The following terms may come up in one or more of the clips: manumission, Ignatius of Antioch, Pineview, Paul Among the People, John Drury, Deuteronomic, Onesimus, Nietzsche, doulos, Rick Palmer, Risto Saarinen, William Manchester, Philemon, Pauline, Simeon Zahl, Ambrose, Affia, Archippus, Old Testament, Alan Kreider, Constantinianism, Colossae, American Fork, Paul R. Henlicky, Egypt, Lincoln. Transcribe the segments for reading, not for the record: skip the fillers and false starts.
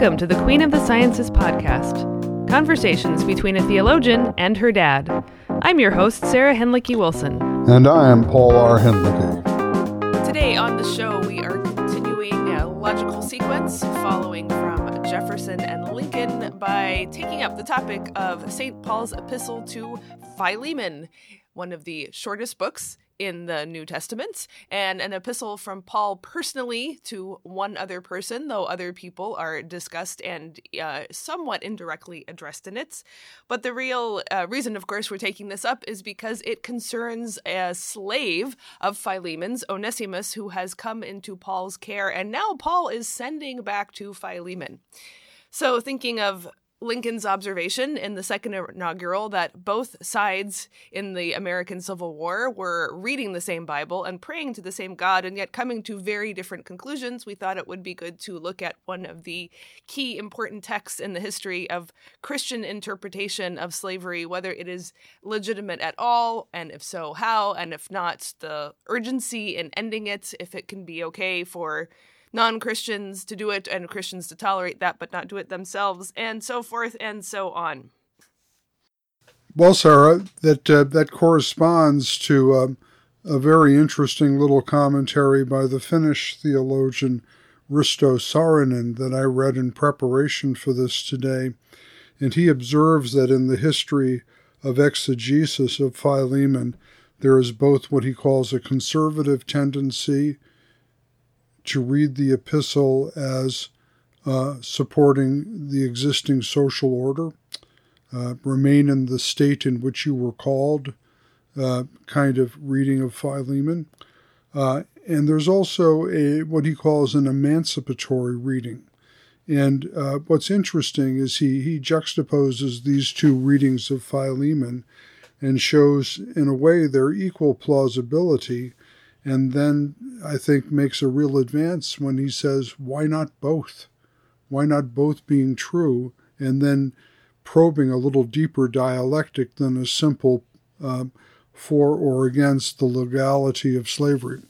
Welcome to the Queen of the Sciences podcast, conversations between a theologian and her dad. I'm your host, Sarah Henlicky Wilson. And I am Paul R. Henlicky. Today on the show, we are continuing a logical sequence following from Jefferson and Lincoln by taking up the topic of St. Paul's epistle to Philemon, one of the shortest books in the New Testament, and an epistle from Paul personally to one other person, though other people are discussed and somewhat indirectly addressed in it. But the real reason, of course, we're taking this up is because it concerns a slave of Philemon's, Onesimus, who has come into Paul's care, and now Paul is sending back to Philemon. So thinking of Lincoln's observation in the second inaugural that both sides in the American Civil War were reading the same Bible and praying to the same God and yet coming to very different conclusions, we thought it would be good to look at one of the key important texts in the history of Christian interpretation of slavery, whether it is legitimate at all, and if so, how, and if not, the urgency in ending it, if it can be okay for non-Christians to do it and Christians to tolerate that but not do it themselves, and so forth and so on. Well, Sarah, that corresponds to a very interesting little commentary by the Finnish theologian Risto Saarinen that I read in preparation for this today, and he observes that in the history of exegesis of Philemon, there is both what he calls a conservative tendency to read the epistle as supporting the existing social order, remain in the state in which you were called, kind of reading of Philemon. And there's also what he calls an emancipatory reading. And what's interesting is he juxtaposes these two readings of Philemon and shows, in a way, their equal plausibility, and then I think makes a real advance when he says, why not both? Why not both being true? And then probing a little deeper dialectic than a simple for or against the legality of slavery.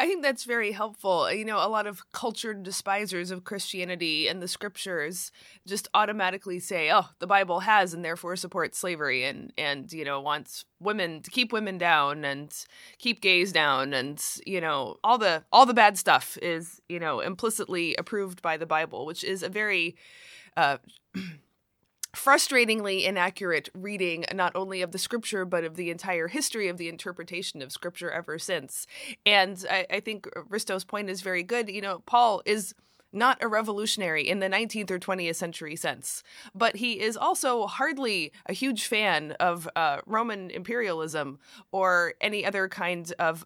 I think that's very helpful. You know, a lot of cultured despisers of Christianity and the scriptures just automatically say, oh, the Bible has and therefore supports slavery and you know, wants women to keep women down and keep gays down and, you know, all the bad stuff is, you know, implicitly approved by the Bible, which is a very frustratingly inaccurate reading, not only of the scripture, but of the entire history of the interpretation of scripture ever since. And I think Risto's point is very good. You know, Paul is not a revolutionary in the 19th or 20th century sense, but he is also hardly a huge fan of Roman imperialism or any other kind of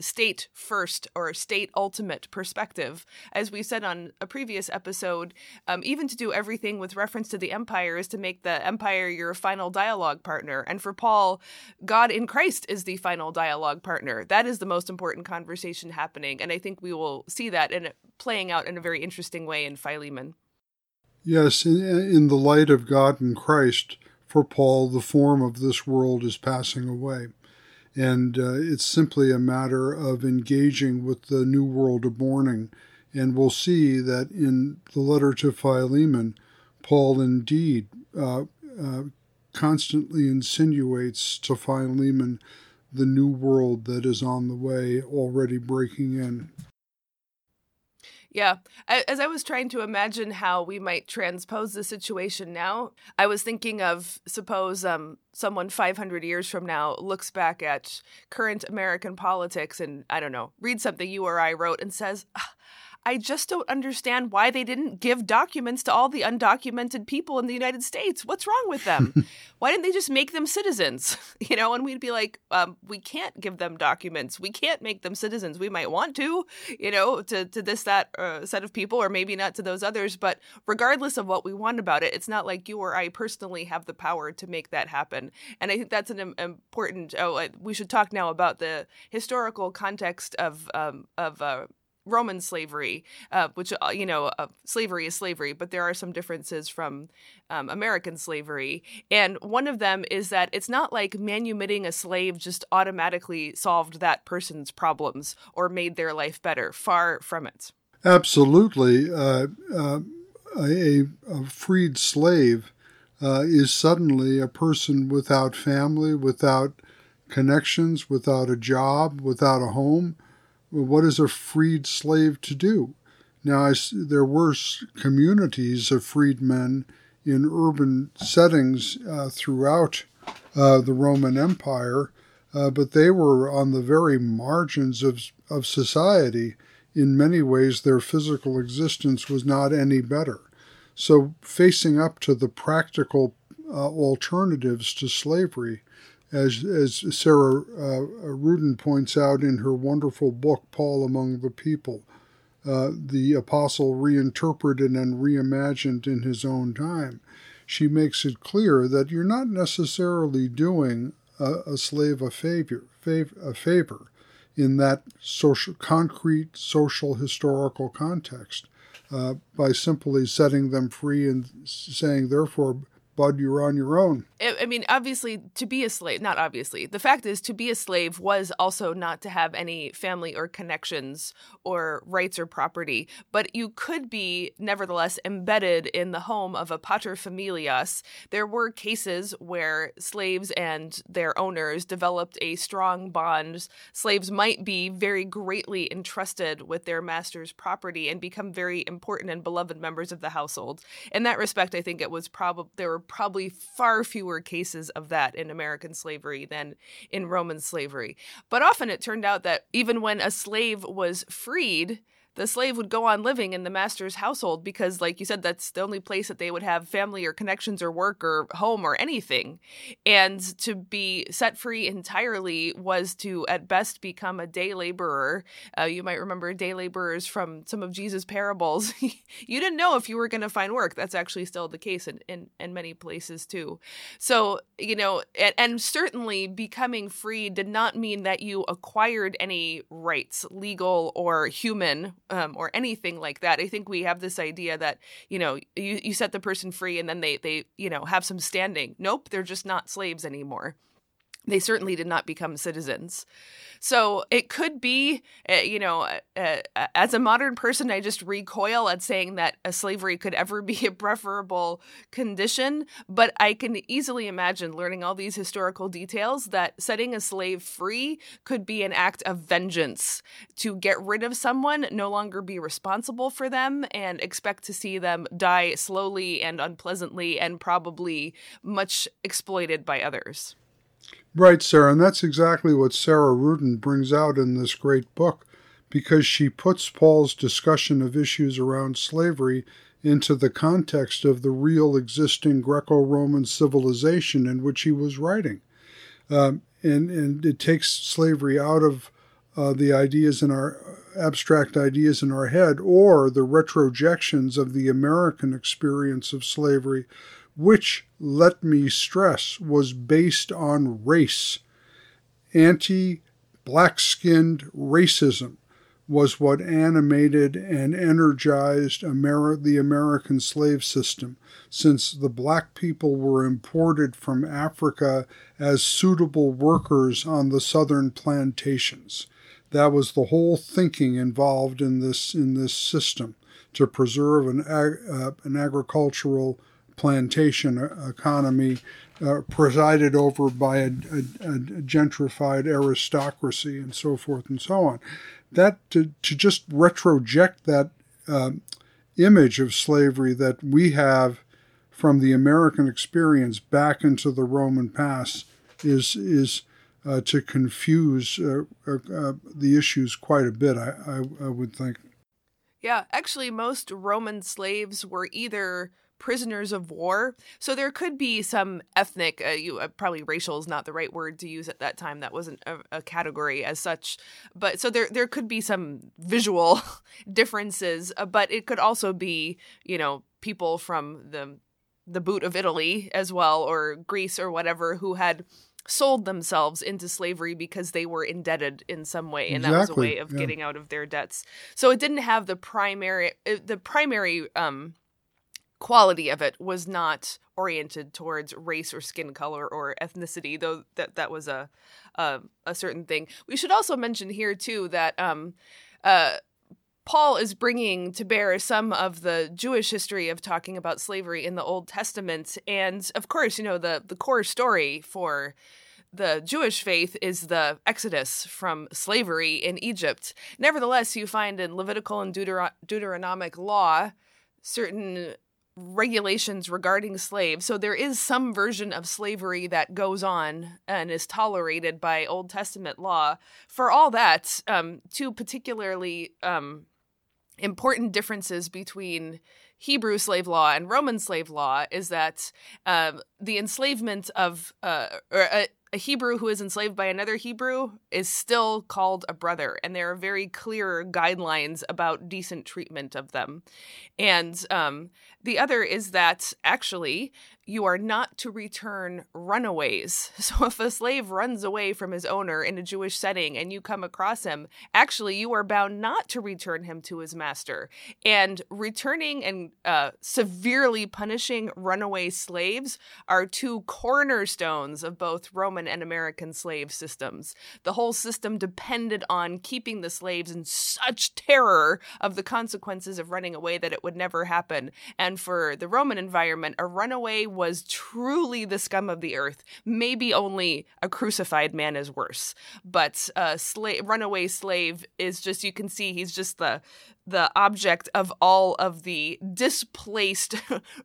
state first or state ultimate perspective. As we said on a previous episode, even to do everything with reference to the empire is to make the empire your final dialogue partner. And for Paul, God in Christ is the final dialogue partner. That is the most important conversation happening. And I think we will see that in playing out in a very interesting way in Philemon. Yes, in the light of God in Christ, for Paul, the form of this world is passing away. And it's simply a matter of engaging with the new world of mourning. And we'll see that in the letter to Philemon, Paul indeed constantly insinuates to Philemon the new world that is on the way, already breaking in. Yeah. As I was trying to imagine how we might transpose the situation now, I was thinking of, suppose someone 500 years from now looks back at current American politics and, I don't know, reads something you or I wrote and says, I just don't understand why they didn't give documents to all the undocumented people in the United States. What's wrong with them? Why didn't they just make them citizens? You know, and we'd be like, we can't give them documents. We can't make them citizens. We might want to, you know, to this, that set of people, or maybe not to those others. But regardless of what we want about it, it's not like you or I personally have the power to make that happen. And I think that's an important, we should talk now about the historical context of Roman slavery, which, you know, slavery is slavery, but there are some differences from American slavery. And one of them is that it's not like manumitting a slave just automatically solved that person's problems or made their life better. Far from it. Absolutely. A freed slave is suddenly a person without family, without connections, without a job, without a home. What is a freed slave to do? Now, there were communities of freedmen in urban settings throughout the Roman Empire, but they were on the very margins of society. In many ways, their physical existence was not any better. So facing up to the practical alternatives to slavery, as Sarah Ruden points out in her wonderful book, Paul Among the People, the apostle reinterpreted and reimagined in his own time, she makes it clear that you're not necessarily doing a slave a favor in that concrete social historical context by simply setting them free and saying, therefore, bud, you're on your own. I mean, obviously, to be a slave, not obviously, the fact is to be a slave was also not to have any family or connections or rights or property, but you could be nevertheless embedded in the home of a paterfamilias. There were cases where slaves and their owners developed a strong bond. Slaves might be very greatly entrusted with their master's property and become very important and beloved members of the household. In that respect, I think it was there were probably far fewer cases of that in American slavery than in Roman slavery. But often it turned out that even when a slave was freed, the slave would go on living in the master's household because, like you said, that's the only place that they would have family or connections or work or home or anything. And to be set free entirely was to, at best, become a day laborer. You might remember day laborers from some of Jesus' parables. You didn't know if you were going to find work. That's actually still the case in many places, too. So, you know, and certainly becoming free did not mean that you acquired any rights, legal or human, or anything like that. I think we have this idea that, you know, you set the person free and then they, you know, have some standing. Nope, they're just not slaves anymore. They certainly did not become citizens. So it could be, you know, as a modern person, I just recoil at saying that slavery could ever be a preferable condition. But I can easily imagine, learning all these historical details, that setting a slave free could be an act of vengeance to get rid of someone, no longer be responsible for them, and expect to see them die slowly and unpleasantly and probably much exploited by others. Right, Sarah, and that's exactly what Sarah Ruden brings out in this great book, because she puts Paul's discussion of issues around slavery into the context of the real existing Greco-Roman civilization in which he was writing. And it takes slavery out of the ideas in our abstract ideas in our head, or the retrojections of the American experience of slavery, which, let me stress, was based on race. Anti-black-skinned racism was what animated and energized the American slave system, since the black people were imported from Africa as suitable workers on the southern plantations. That was the whole thinking involved in this system, to preserve an agricultural plantation economy presided over by a gentrified aristocracy and so forth and so on. That to just retroject that image of slavery that we have from the American experience back into the Roman past is to confuse the issues quite a bit, I would think. Yeah, actually, most Roman slaves were either prisoners of war. So there could be some ethnic, probably racial is not the right word to use at that time. That wasn't a category as such. But so there could be some visual differences, but it could also be, you know, people from the boot of Italy as well, or Greece or whatever, who had sold themselves into slavery because they were indebted in some way, and that was a way of getting out of their debts. So it didn't have the primary quality of it was not oriented towards race or skin color or ethnicity, though that was a certain thing. We should also mention here, too, that Paul is bringing to bear some of the Jewish history of talking about slavery in the Old Testament. And of course, you know, the core story for the Jewish faith is the Exodus from slavery in Egypt. Nevertheless, you find in Levitical and Deuteronomic law certain regulations regarding slaves. So there is some version of slavery that goes on and is tolerated by Old Testament law. For all that, two particularly important differences between Hebrew slave law and Roman slave law is that the enslavement of a Hebrew who is enslaved by another Hebrew is still called a brother, and there are very clear guidelines about decent treatment of them. And the other is that actually you are not to return runaways. So if a slave runs away from his owner in a Jewish setting and you come across him, actually you are bound not to return him to his master. And returning and severely punishing runaway slaves are two cornerstones of both Roman and American slave systems. The whole system depended on keeping the slaves in such terror of the consequences of running away that it would never happen. And for the Roman environment, a runaway was truly the scum of the earth. Maybe only a crucified man is worse. But a runaway slave is just, you can see he's just the object of all of the displaced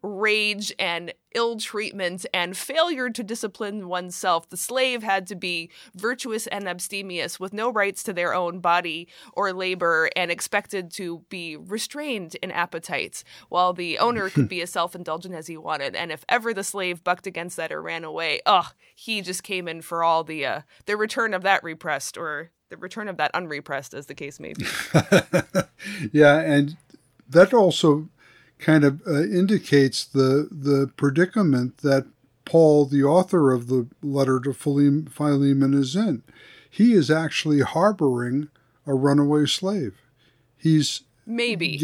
rage and ill treatment and failure to discipline oneself. The slave had to be virtuous and abstemious with no rights to their own body or labor and expected to be restrained in appetites, while the owner could be as self-indulgent as he wanted. And if ever the slave bucked against that or ran away, he just came in for all the return of that repressed or the return of that unrepressed, as the case may be. Yeah, and that also kind of indicates the predicament that Paul, the author of the letter to Philemon, is in. He is actually harboring a runaway slave. He's Maybe.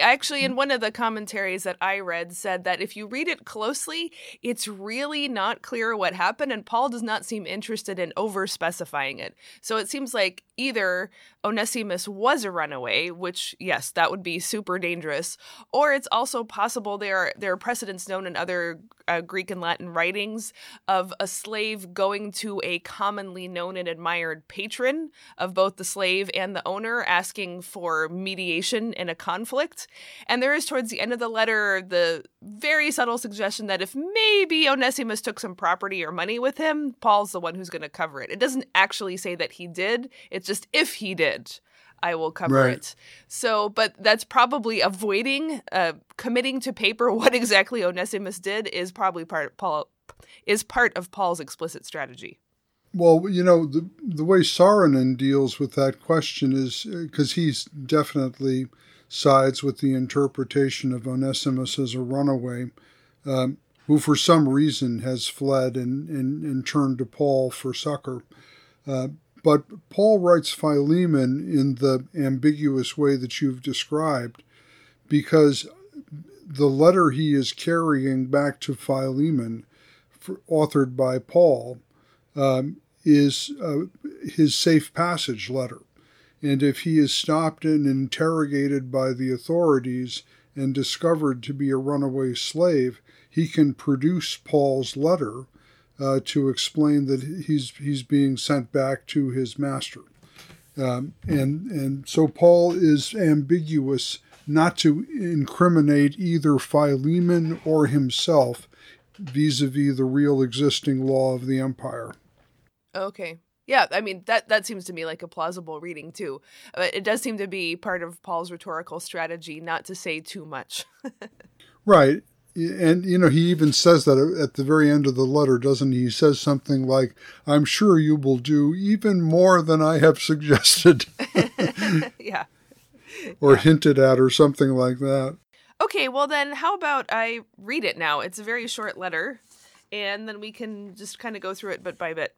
Actually, in one of the commentaries that I read said that if you read it closely, it's really not clear what happened, and Paul does not seem interested in over-specifying it. So it seems like either Onesimus was a runaway, which, yes, that would be super dangerous, or it's also possible there are precedents known in other Greek and Latin writings of a slave going to a commonly known and admired patron of both the slave and the owner, asking for mediation in a conflict. And there is, towards the end of the letter, the very subtle suggestion that if maybe Onesimus took some property or money with him, Paul's the one who's going to cover it. It doesn't actually say that he did. It's just, if he did, I will cover it. So, but that's probably avoiding committing to paper what exactly Onesimus did is probably part of Paul's explicit strategy. Well, you know, the way Saarinen deals with that question is because he's definitely sides with the interpretation of Onesimus as a runaway who for some reason has fled and turned to Paul for succor. But Paul writes Philemon in the ambiguous way that you've described, because the letter he is carrying back to Philemon, authored by Paul, is his safe passage letter. And if he is stopped and interrogated by the authorities and discovered to be a runaway slave, he can produce Paul's letter to explain that he's being sent back to his master. And so Paul is ambiguous not to incriminate either Philemon or himself vis-a-vis the real existing law of the empire. Okay. Yeah, I mean, that seems to me like a plausible reading, too. It does seem to be part of Paul's rhetorical strategy not to say too much. Right. And, you know, he even says that at the very end of the letter, doesn't he? He says something like, I'm sure you will do even more than I have suggested. Yeah. Or hinted at or something like that. Okay, well then, how about I read it now? It's a very short letter, and then we can just kind of go through it bit by bit.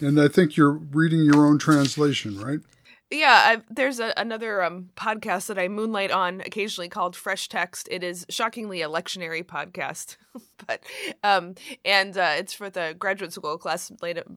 And I think you're reading your own translation, right? Yeah, there's another podcast that I moonlight on occasionally called Fresh Text. It is shockingly a lectionary podcast. But it's for the graduate school class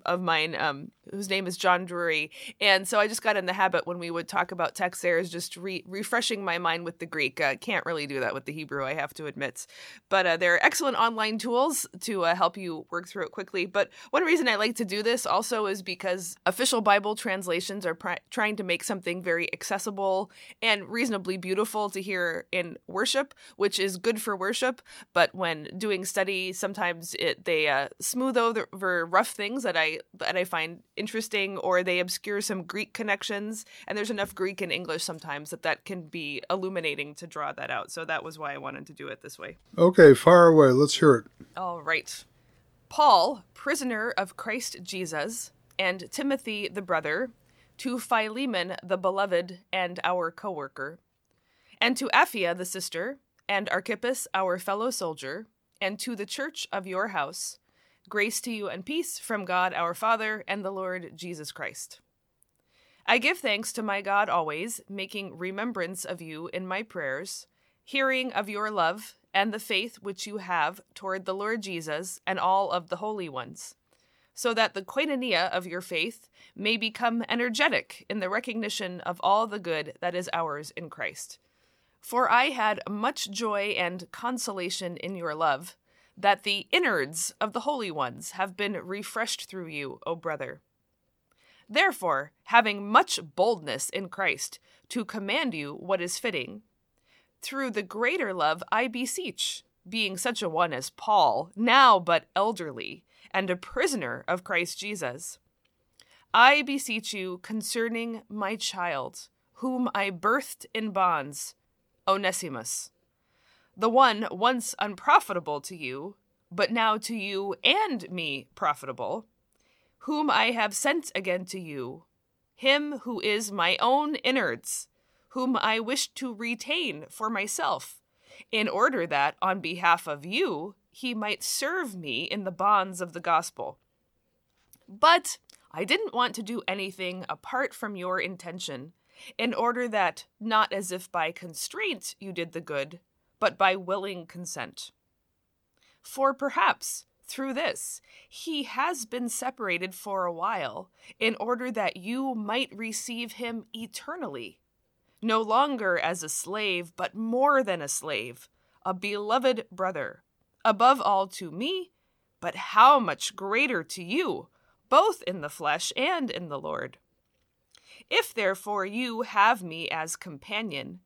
of mine, whose name is John Drury. And so I just got in the habit when we would talk about text there is just refreshing my mind with the Greek. Can't really do that with the Hebrew, I have to admit. But there are excellent online tools to help you work through it quickly. But one reason I like to do this also is because official Bible translations are trying to make something very accessible and reasonably beautiful to hear in worship, which is good for worship. But when doing study, sometimes they smooth over rough things that I find interesting, or they obscure some Greek connections. And there's enough Greek and English sometimes that can be illuminating to draw that out. So that was why I wanted to do it this way. Okay, fire away. Let's hear it. All right. Paul, prisoner of Christ Jesus, and Timothy the brother, to Philemon the beloved and our co-worker, and to Affia the sister, and Archippus our fellow soldier, and to the church of your house, grace to you and peace from God our Father and the Lord Jesus Christ. I give thanks to my God always, making remembrance of you in my prayers, hearing of your love and the faith which you have toward the Lord Jesus and all of the holy ones, so that the koinonia of your faith may become energetic in the recognition of all the good that is ours in Christ. For I had much joy and consolation in your love, that the innards of the holy ones have been refreshed through you, O brother. Therefore, having much boldness in Christ to command you what is fitting, through the greater love I beseech, being such a one as Paul, now but elderly, and a prisoner of Christ Jesus, I beseech you concerning my child, whom I birthed in bonds, Onesimus, the one once unprofitable to you, but now to you and me profitable, whom I have sent again to you, him who is my own innards, whom I wish to retain for myself, in order that, on behalf of you, he might serve me in the bonds of the gospel. But I didn't want to do anything apart from your intention, in order that, not as if by constraint you did the good, but by willing consent. For perhaps, through this, he has been separated for a while, in order that you might receive him eternally, no longer as a slave, but more than a slave, a beloved brother, above all to me, but how much greater to you, both in the flesh and in the Lord. If therefore you have me as companion,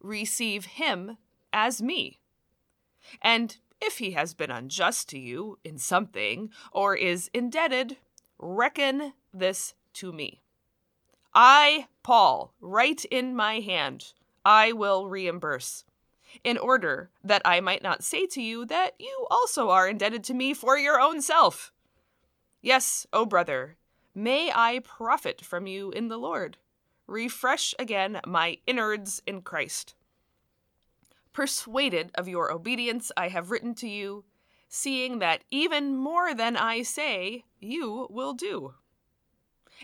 receive him as me. And if he has been unjust to you in something, or is indebted, reckon this to me. I, Paul, write in my hand, I will reimburse, in order that I might not say to you that you also are indebted to me for your own self. Yes, O brother, may I profit from you in the Lord. Refresh again my innards in Christ. Persuaded of your obedience, I have written to you, seeing that even more than I say, you will do.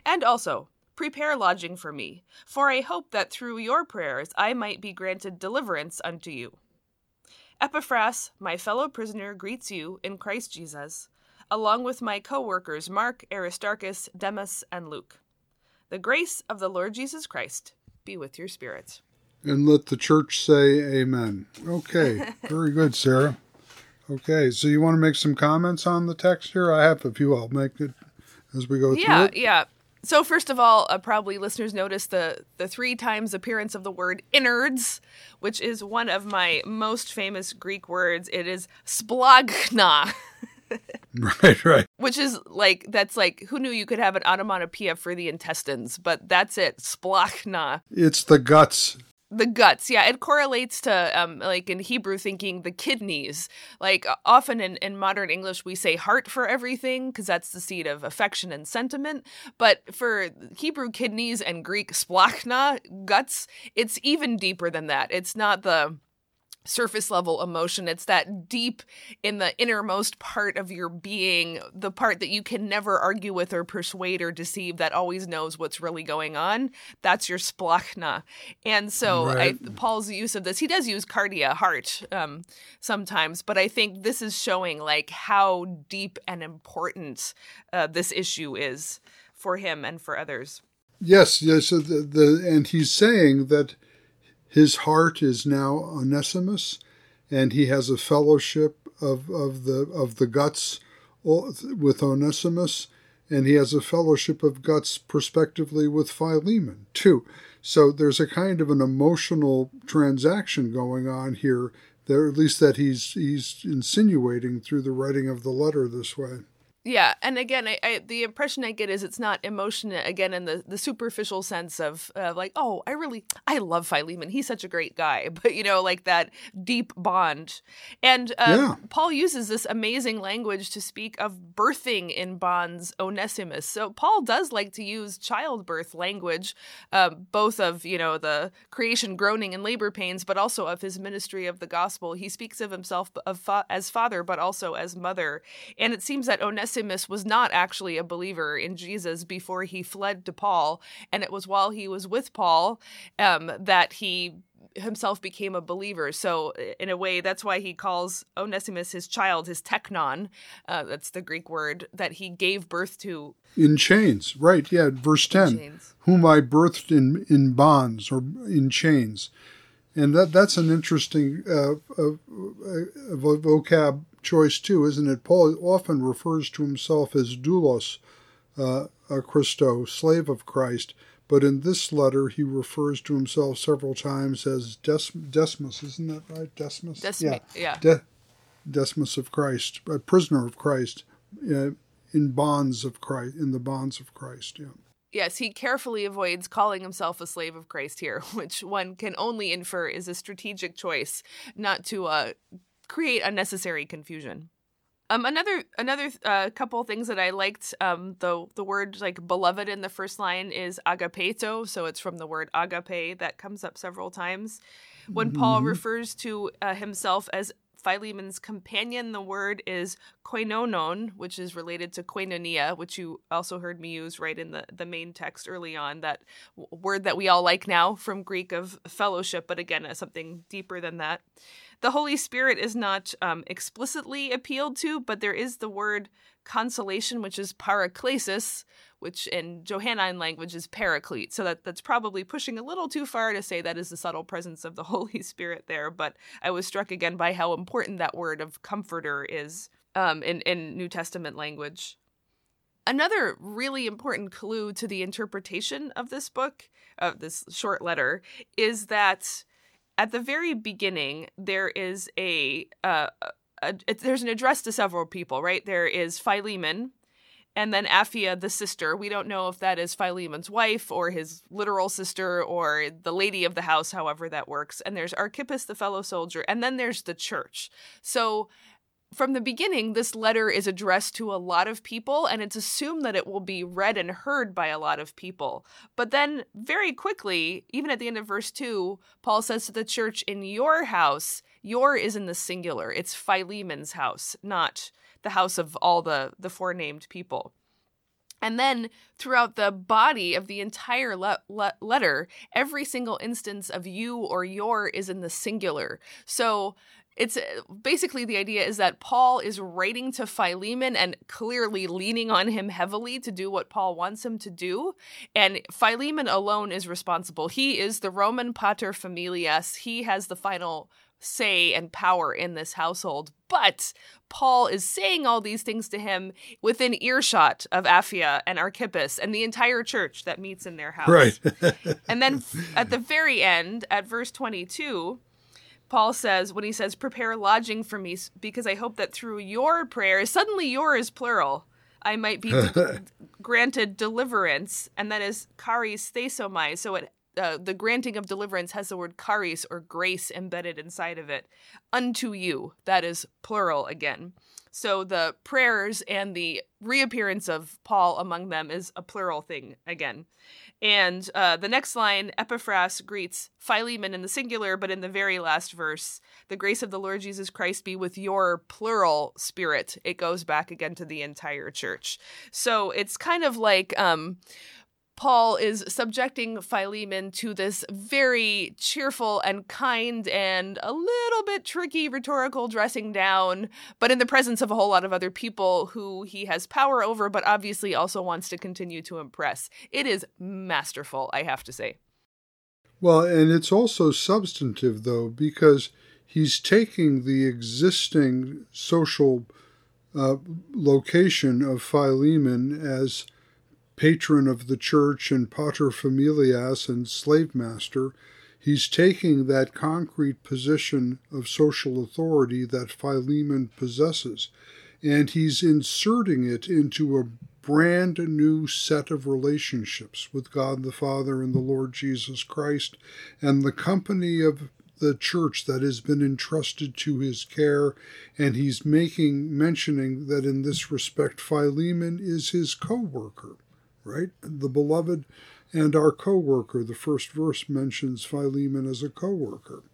And also, prepare lodging for me, for I hope that through your prayers I might be granted deliverance unto you. Epaphras, my fellow prisoner, greets you in Christ Jesus, along with my co-workers Mark, Aristarchus, Demas, and Luke. The grace of the Lord Jesus Christ be with your spirit. And let the church say amen. Okay, very good, Sarah. Okay, so you want to make some comments on the text here? I have a few. I'll make it as we go through it. Yeah. So first of all, probably listeners noticed the three times appearance of the word innards, which is one of my most famous Greek words. It is splagna. Right. Which is like, that's like, who knew you could have an onomatopoeia for the intestines, but that's it. Splachna. It's the guts. The guts, yeah. It correlates to, like in Hebrew thinking, the kidneys. Like often in modern English, we say heart for everything because that's the seat of affection and sentiment. But for Hebrew kidneys and Greek splachna, guts, it's even deeper than that. It's not the surface level emotion. It's that deep in the innermost part of your being, the part that you can never argue with or persuade or deceive, that always knows what's really going on. That's your splachna. And so right. Paul's use of this, he does use cardia, heart, sometimes, but I think this is showing like how deep and important this issue is for him and for others. Yes. So and he's saying that his heart is now Onesimus, and he has a fellowship of the guts with Onesimus, and he has a fellowship of guts, prospectively, with Philemon, too. So there's a kind of an emotional transaction going on here, there, at least that he's insinuating through the writing of the letter this way. Yeah, and again, I the impression I get is it's not emotion, again, in the superficial sense of I love Philemon. He's such a great guy. But, like that deep bond. And Paul uses this amazing language to speak of birthing in bonds Onesimus. So Paul does like to use childbirth language, both of, the creation groaning and labor pains, but also of his ministry of the gospel. He speaks of himself as father, but also as mother. And it seems that Onesimus was not actually a believer in Jesus before he fled to Paul, and it was while he was with Paul that he himself became a believer. So in a way, that's why he calls Onesimus his child, his teknon. That's the Greek word that he gave birth to. In chains, right, yeah, verse 10, whom I birthed in bonds or in chains. And that's an interesting vocab choice too, isn't it? Paul often refers to himself as doulos, Christo, slave of Christ. But in this letter, he refers to himself several times as Desmus, isn't that right? Desmus? Yeah. Desmus of Christ, a prisoner of Christ, in the bonds of Christ, yeah. Yes, he carefully avoids calling himself a slave of Christ here, which one can only infer is a strategic choice not to create unnecessary confusion. Another couple things that I liked, the word like beloved in the first line is agapeto, so it's from the word agape that comes up several times. When Paul refers to himself as Philemon's companion, the word is koinonon, which is related to koinonia, which you also heard me use right in the main text early on, that word that we all like now from Greek of fellowship, but again, something deeper than that. The Holy Spirit is not explicitly appealed to, but there is the word consolation, which is paraklesis, which in Johannine language is paraclete. So that's probably pushing a little too far to say that is the subtle presence of the Holy Spirit there. But I was struck again by how important that word of comforter is in New Testament language. Another really important clue to the interpretation of this book, of this short letter, is that at the very beginning, there is there's an address to several people, right? There is Philemon, and then Affia, the sister. We don't know if that is Philemon's wife or his literal sister or the lady of the house, however that works. And there's Archippus, the fellow soldier, and then there's the church. So from the beginning, this letter is addressed to a lot of people, and it's assumed that it will be read and heard by a lot of people. But then very quickly, even at the end of verse 2, Paul says to the church, in your house, your is in the singular. It's Philemon's house, not the house of all the forenamed people. And then throughout the body of the entire letter, every single instance of you or your is in the singular. So it's basically the idea is that Paul is writing to Philemon and clearly leaning on him heavily to do what Paul wants him to do. And Philemon alone is responsible. He is the Roman pater familias. He has the final say and power in this household. But Paul is saying all these things to him within earshot of Affia and Archippus and the entire church that meets in their house. Right. And then at the very end, at verse 22... Paul says, when he says, prepare lodging for me, because I hope that through your prayers, suddenly your is plural, I might be granted deliverance. And that is charis thesomai. So the granting of deliverance has the word charis or grace embedded inside of it. Unto you. That is plural again. So the prayers and the reappearance of Paul among them is a plural thing again. And the next line, Epaphras greets Philemon in the singular, but in the very last verse, the grace of the Lord Jesus Christ be with your plural spirit. It goes back again to the entire church. So it's kind of like Paul is subjecting Philemon to this very cheerful and kind and a little bit tricky rhetorical dressing down, but in the presence of a whole lot of other people who he has power over, but obviously also wants to continue to impress. It is masterful, I have to say. Well, and it's also substantive, though, because he's taking the existing social location of Philemon as patron of the church and paterfamilias and slave master, he's taking that concrete position of social authority that Philemon possesses, and he's inserting it into a brand new set of relationships with God the Father and the Lord Jesus Christ and the company of the church that has been entrusted to his care, and he's mentioning that in this respect Philemon is his co-worker. Right? The beloved and our co-worker. The first verse mentions Philemon as a co-worker.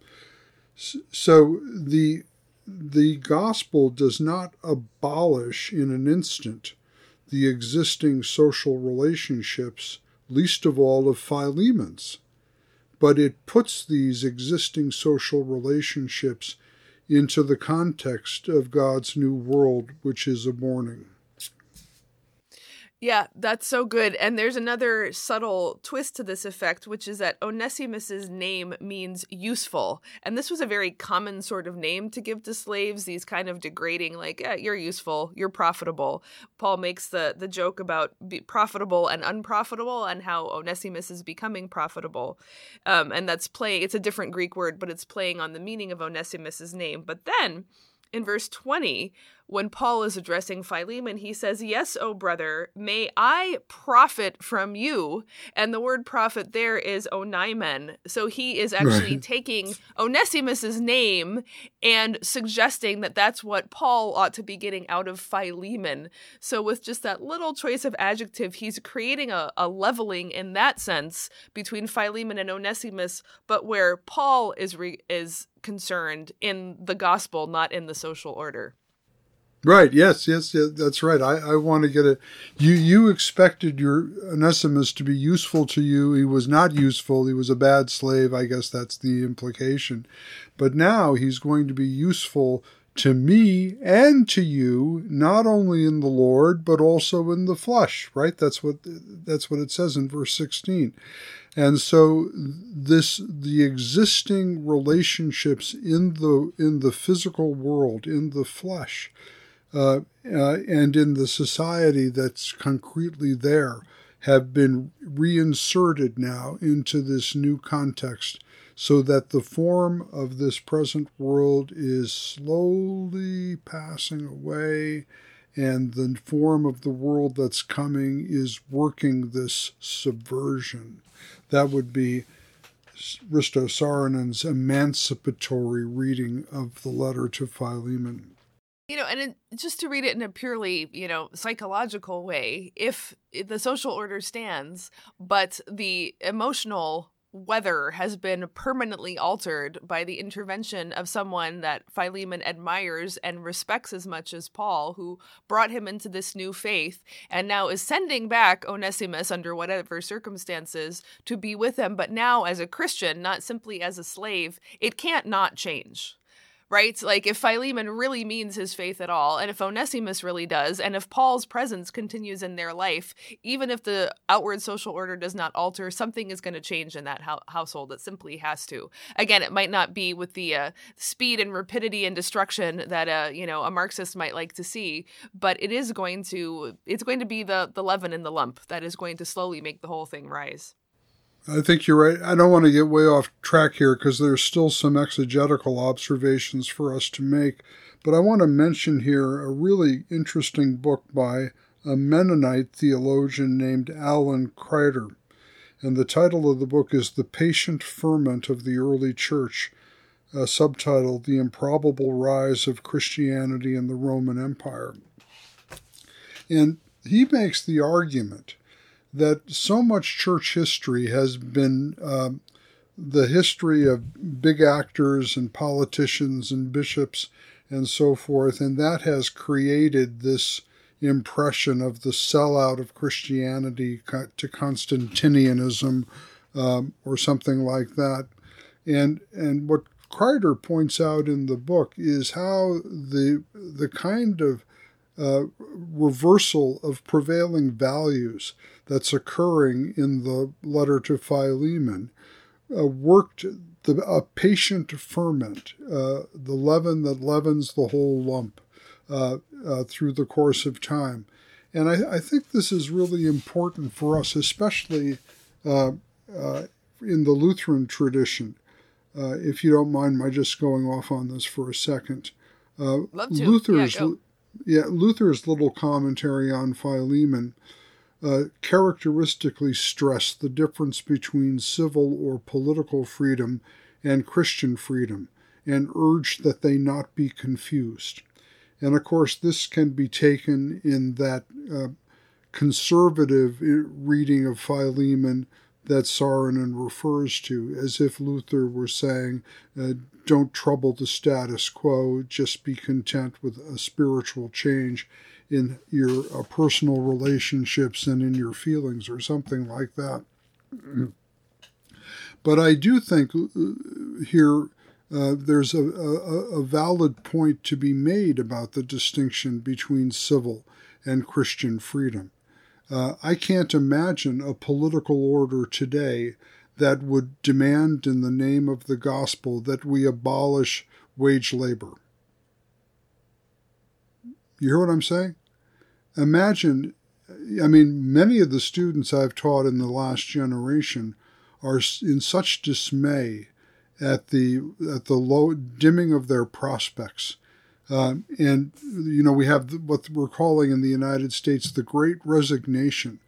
So the gospel does not abolish in an instant the existing social relationships, least of all of Philemon's, but it puts these existing social relationships into the context of God's new world, which is a mourning. Yeah, that's so good. And there's another subtle twist to this effect, which is that Onesimus's name means useful. And this was a very common sort of name to give to slaves, these kind of degrading, like, yeah, you're useful, you're profitable. Paul makes the joke about profitable and unprofitable and how Onesimus is becoming profitable. And that's it's a different Greek word, but it's playing on the meaning of Onesimus's name. But then in verse 20, when Paul is addressing Philemon, he says, yes, O brother, may I profit from you. And the word profit there is onaimen. So he is actually taking Onesimus's name and suggesting that that's what Paul ought to be getting out of Philemon. So with just that little choice of adjective, he's creating a leveling in that sense between Philemon and Onesimus, but where Paul is concerned in the gospel, not in the social order. Right. Yes, that's right. I want to get it. You expected your Onesimus to be useful to you. He was not useful. He was a bad slave. I guess that's the implication. But now he's going to be useful to me and to you, not only in the Lord, but also in the flesh. Right. That's what it says in verse 16. And so the existing relationships in the physical world, in the flesh, and in the society that's concretely there, have been reinserted now into this new context, so that the form of this present world is slowly passing away, and the form of the world that's coming is working this subversion. That would be Risto Saarinen's emancipatory reading of the letter to Philemon. You know, and just to read it in a purely, psychological way, if the social order stands, but the emotional weather has been permanently altered by the intervention of someone that Philemon admires and respects as much as Paul, who brought him into this new faith and now is sending back Onesimus under whatever circumstances to be with him. But now as a Christian, not simply as a slave, it can't not change. Right? Like if Philemon really means his faith at all, and if Onesimus really does, and if Paul's presence continues in their life, even if the outward social order does not alter, something is going to change in that household. It simply has to. Again, it might not be with the speed and rapidity and destruction that a Marxist might like to see, but it's going to be the leaven in the lump that is going to slowly make the whole thing rise. I think you're right. I don't want to get way off track here because there's still some exegetical observations for us to make. But I want to mention here a really interesting book by a Mennonite theologian named Alan Kreider. And the title of the book is The Patient Ferment of the Early Church. subtitled The Improbable Rise of Christianity in the Roman Empire. And he makes the argument that so much church history has been the history of big actors and politicians and bishops and so forth, and that has created this impression of the sellout of Christianity to Constantinianism or something like that. And what Kreider points out in the book is how the kind of reversal of prevailing values that's occurring in the letter to Philemon worked a patient ferment, the leaven that leavens the whole lump through the course of time. And I think this is really important for us, especially in the Lutheran tradition. If you don't mind my just going off on this for a second. Love to. Luther's little commentary on Philemon characteristically stressed the difference between civil or political freedom and Christian freedom, and urged that they not be confused. And of course, this can be taken in that conservative reading of Philemon that Saarinen refers to, as if Luther were saying, don't trouble the status quo, just be content with a spiritual change in your personal relationships and in your feelings or something like that. But I do think here there's a valid point to be made about the distinction between civil and Christian freedom. I can't imagine a political order today that would demand in the name of the gospel that we abolish wage labor. You hear what I'm saying? Imagine, many of the students I've taught in the last generation are in such dismay at the low dimming of their prospects. And, we have what we're calling in the United States the Great Resignation,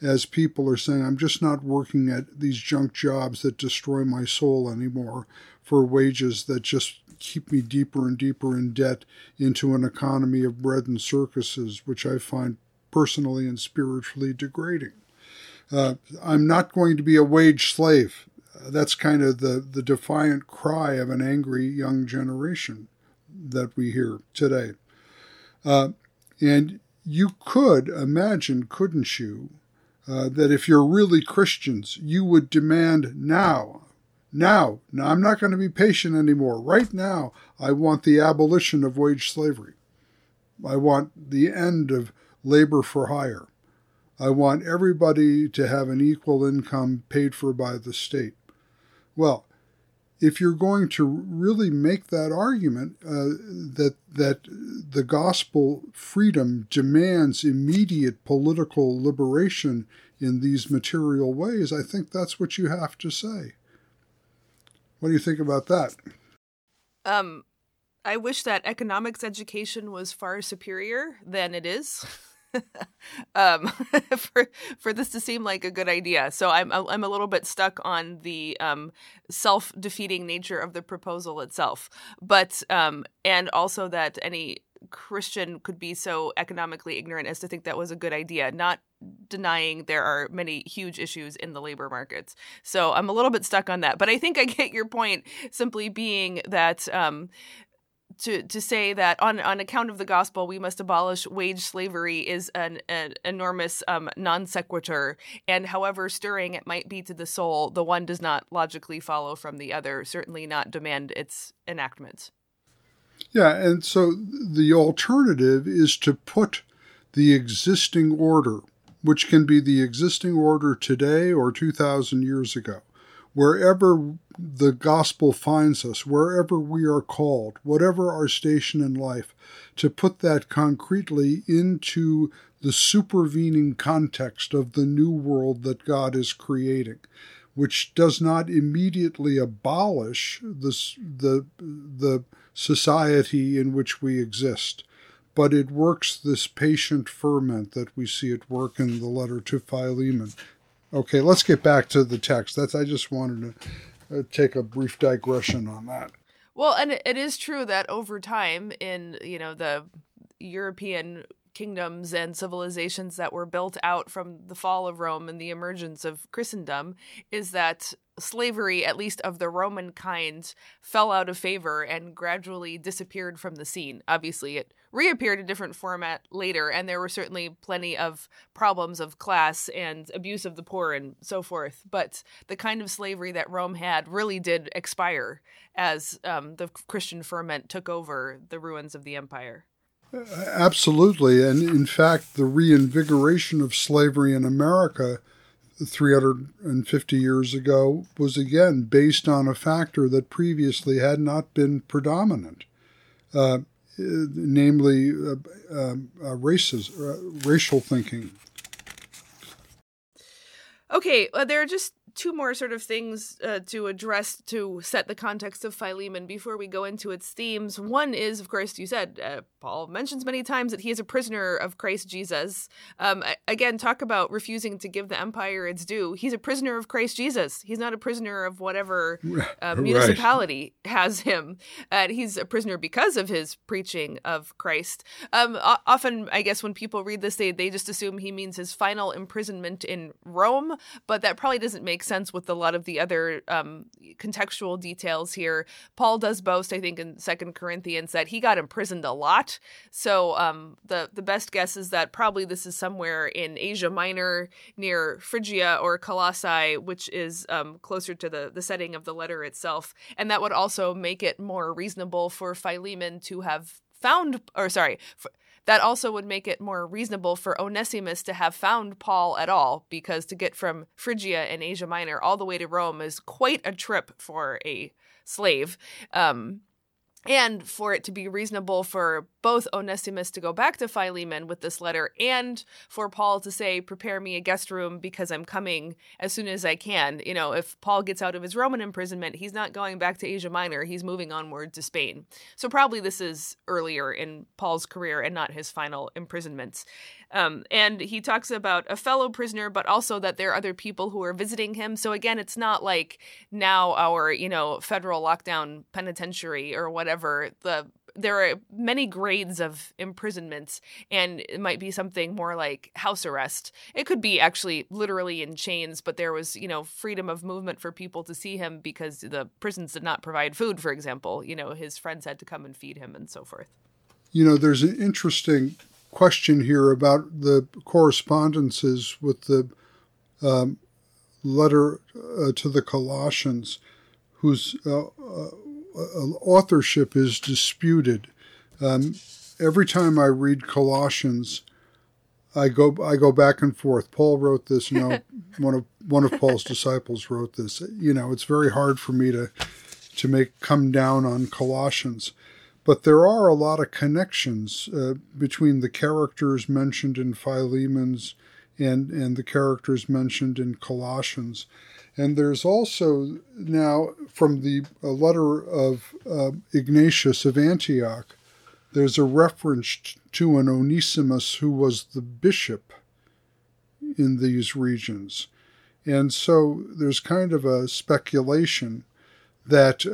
as people are saying, I'm just not working at these junk jobs that destroy my soul anymore for wages that just keep me deeper and deeper in debt into an economy of bread and circuses, which I find personally and spiritually degrading. I'm not going to be a wage slave. That's kind of the defiant cry of an angry young generation that we hear today. And you could imagine, couldn't you, that if you're really Christians, you would demand now, I'm not going to be patient anymore. Right now, I want the abolition of wage slavery. I want the end of labor for hire. I want everybody to have an equal income paid for by the state. Well, if you're going to really make that argument that the gospel freedom demands immediate political liberation in these material ways, I think that's what you have to say. What do you think about that? I wish that economics education was far superior than it is. for this to seem like a good idea. So I'm a little bit stuck on the self-defeating nature of the proposal itself. But and also that any Christian could be so economically ignorant as to think that was a good idea, not denying there are many huge issues in the labor markets. So I'm a little bit stuck on that. But I think I get your point, simply being that to say that on account of the gospel, we must abolish wage slavery is an enormous non sequitur. And however stirring it might be to the soul, the one does not logically follow from the other, certainly not demand its enactment. Yeah, and so the alternative is to put the existing order, which can be the existing order today or 2,000 years ago, wherever the gospel finds us, wherever we are called, whatever our station in life, to put that concretely into the supervening context of the new world that God is creating, which does not immediately abolish the society in which we exist, but it works this patient ferment that we see at work in the letter to Philemon. Okay, let's get back to the text. I just wanted to take a brief digression on that. Well, and it is true that over time in, you know, the European kingdoms and civilizations that were built out from the fall of Rome and the emergence of Christendom is that slavery, at least of the Roman kind, fell out of favor and gradually disappeared from the scene. Obviously, it reappeared in different format later, and there were certainly plenty of problems of class and abuse of the poor and so forth. But the kind of slavery that Rome had really did expire as the Christian ferment took over the ruins of the empire. Absolutely. And in fact, the reinvigoration of slavery in America 350 years ago was again based on a factor that previously had not been predominant, namely racial thinking. Okay, there are just two more sort of things to address to set the context of Philemon before we go into its themes. One is, of course, you said, Paul mentions many times that he is a prisoner of Christ Jesus. Again, talk about refusing to give the empire its due. He's a prisoner of Christ Jesus. He's not a prisoner of whatever municipality has him. He's a prisoner because of his preaching of Christ. Often, I guess, when people read this, they just assume he means his final imprisonment in Rome, but that probably doesn't make sense with a lot of the other contextual details here. Paul does boast, I think, in 2 Corinthians that he got imprisoned a lot. So the best guess is that probably this is somewhere in Asia Minor near Phrygia or Colossae, which is closer to the setting of the letter itself. And that would also make it more reasonable for Philemon to have that also would make it more reasonable for Onesimus to have found Paul at all, because to get from Phrygia in Asia Minor all the way to Rome is quite a trip for a slave. And for it to be reasonable for both Onesimus to go back to Philemon with this letter and for Paul to say, prepare me a guest room because I'm coming as soon as I can. You know, if Paul gets out of his Roman imprisonment, he's not going back to Asia Minor. He's moving onward to Spain. So probably this is earlier in Paul's career and not his final imprisonment. And he talks about a fellow prisoner, but also that there are other people who are visiting him. So again, it's not like now our, you know, federal lockdown penitentiary or whatever. There are many grades of imprisonments, and it might be something more like house arrest. It could be actually literally in chains, but there was, you know, freedom of movement for people to see him because the prisons did not provide food, for example. You know, his friends had to come and feed him and so forth. You know, there's an interesting question here about the correspondences with the letter to the Colossians, whose authorship is disputed. Every time I read Colossians, I go back and forth. Paul wrote this. No, one of Paul's disciples wrote this. You know, it's very hard for me to come down on Colossians, but there are a lot of connections between the characters mentioned in Philemon's and the characters mentioned in Colossians. And there's also now, from the letter of Ignatius of Antioch, there's a reference to an Onesimus who was the bishop in these regions. And so there's kind of a speculation that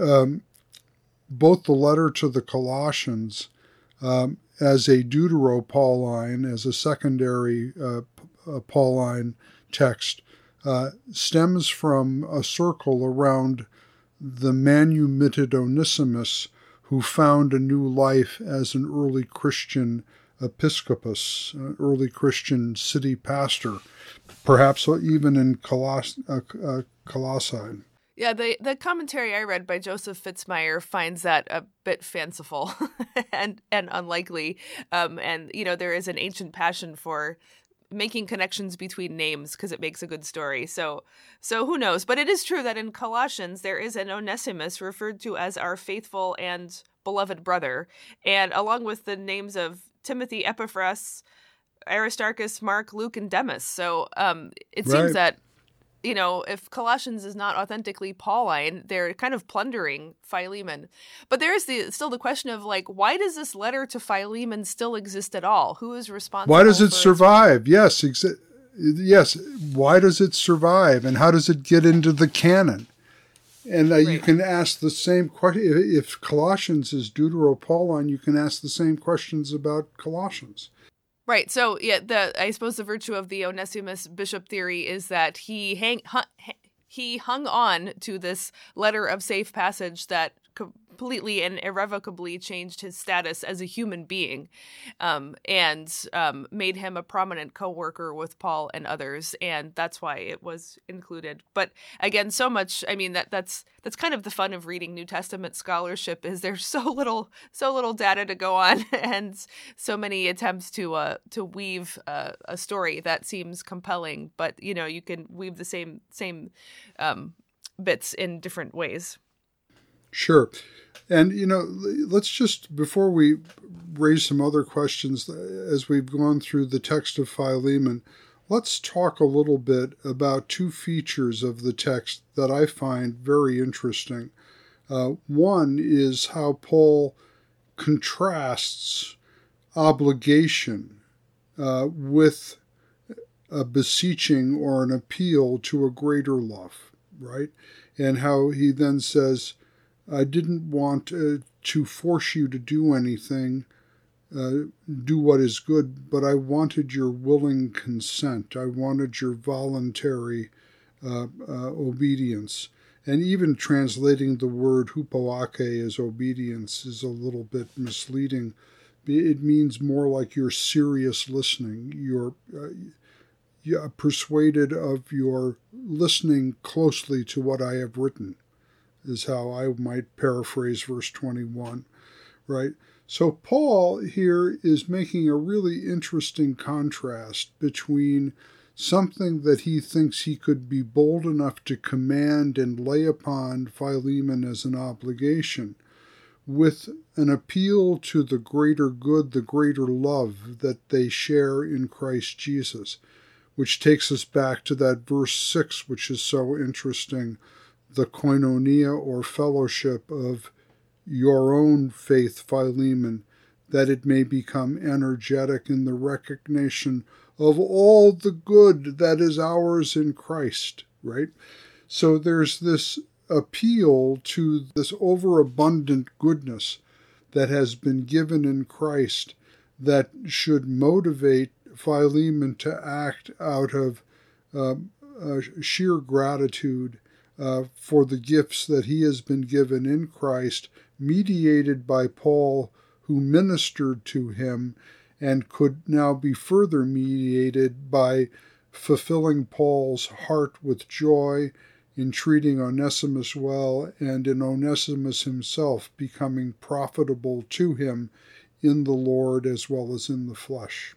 both the letter to the Colossians as a Deuteropauline, as a secondary Pauline text, stems from a circle around the manumitted Onesimus, who found a new life as an early Christian episcopus, an early Christian city pastor, perhaps even in Colossae. Yeah, the commentary I read by Joseph Fitzmyer finds that a bit fanciful and unlikely. And, you know, there is an ancient passion for making connections between names because it makes a good story. So who knows? But it is true that in Colossians, there is an Onesimus referred to as our faithful and beloved brother. And along with the names of Timothy, Epaphras, Aristarchus, Mark, Luke, and Demas. So it seems that, you know, if Colossians is not authentically Pauline, they're kind of plundering Philemon. But there is still the question of, like, why does this letter to Philemon still exist at all? Who is responsible? Why does it survive? Yes. Why does it survive? And how does it get into the canon? And you can ask the same question. If Colossians is Deuteropauline, you can ask the same questions about Colossians. Right. So, yeah, I suppose the virtue of the Onesimus bishop theory is that he hung on to this letter of safe passage that completely and irrevocably changed his status as a human being, and made him a prominent co-worker with Paul and others. And that's why it was included. But again, so much, I mean, that's kind of the fun of reading New Testament scholarship, is there's so little data to go on and so many attempts to weave a story that seems compelling, but you know, you can weave the same bits in different ways. Sure. And, you know, let's just, before we raise some other questions, as we've gone through the text of Philemon, let's talk a little bit about two features of the text that I find very interesting. One is how Paul contrasts obligation with a beseeching or an appeal to a greater love, right? And how he then says, I didn't want to force you to do anything, do what is good, but I wanted your willing consent. I wanted your voluntary obedience. And even translating the word hupoake as obedience is a little bit misleading. It means more like your serious listening. You're persuaded of your listening closely to what I have written, is how I might paraphrase verse 21, right? So Paul here is making a really interesting contrast between something that he thinks he could be bold enough to command and lay upon Philemon as an obligation, with an appeal to the greater good, the greater love that they share in Christ Jesus, which takes us back to that verse 6, which is so interesting, the koinonia or fellowship of your own faith, Philemon, that it may become energetic in the recognition of all the good that is ours in Christ, right? So there's this appeal to this overabundant goodness that has been given in Christ that should motivate Philemon to act out of sheer gratitude for the gifts that he has been given in Christ, mediated by Paul, who ministered to him and could now be further mediated by fulfilling Paul's heart with joy in treating Onesimus well, and in Onesimus himself becoming profitable to him in the Lord as well as in the flesh.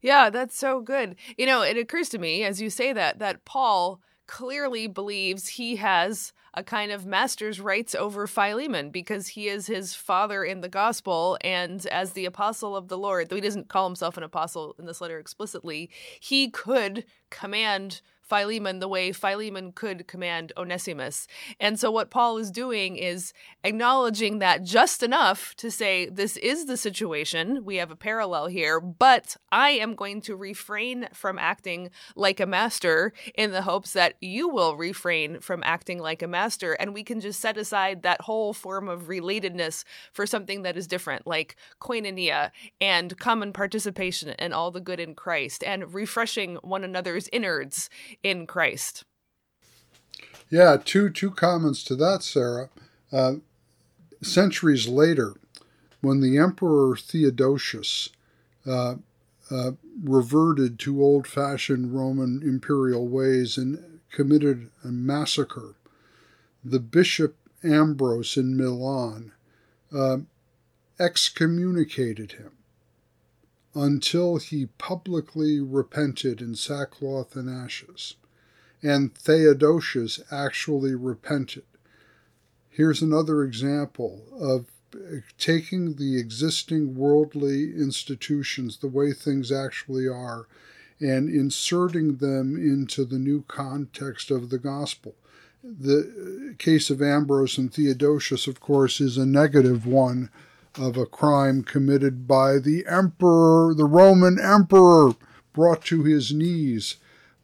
Yeah, that's so good. You know, it occurs to me as you say that Paul clearly believes he has a kind of master's rights over Philemon because he is his father in the gospel, and as the apostle of the Lord, though he doesn't call himself an apostle in this letter explicitly, he could command Philemon the way Philemon could command Onesimus. And so what Paul is doing is acknowledging that just enough to say, this is the situation, we have a parallel here, but I am going to refrain from acting like a master in the hopes that you will refrain from acting like a master. And we can just set aside that whole form of relatedness for something that is different, like koinonia and common participation and all the good in Christ and refreshing one another's innards in Christ. Yeah, two comments to that, Sarah. Centuries later, when the Emperor Theodosius reverted to old-fashioned Roman imperial ways and committed a massacre, the Bishop Ambrose in Milan excommunicated him until he publicly repented in sackcloth and ashes. And Theodosius actually repented. Here's another example of taking the existing worldly institutions, the way things actually are, and inserting them into the new context of the gospel. The case of Ambrose and Theodosius, of course, is a negative one, of a crime committed by the emperor, the Roman emperor, brought to his knees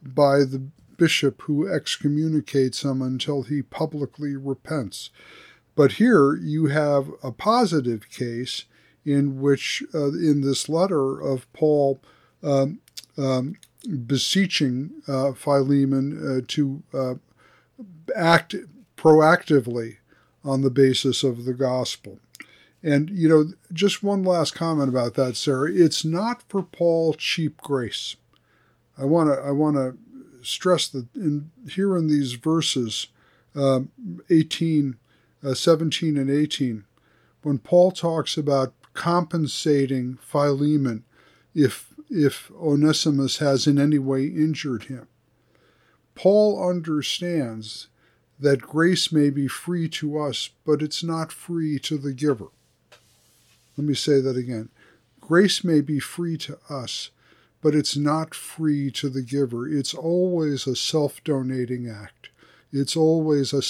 by the bishop who excommunicates him until he publicly repents. But here you have a positive case in which, in this letter of Paul beseeching Philemon to act proactively on the basis of the gospel. And, you know, just one last comment about that, Sarah. It's not for Paul cheap grace. I want to stress that here in these verses, 17 and 18, when Paul talks about compensating Philemon if Onesimus has in any way injured him, Paul understands that grace may be free to us, but it's not free to the giver. Let me say that again. Grace may be free to us, but it's not free to the giver. It's always a self-donating act. It's always a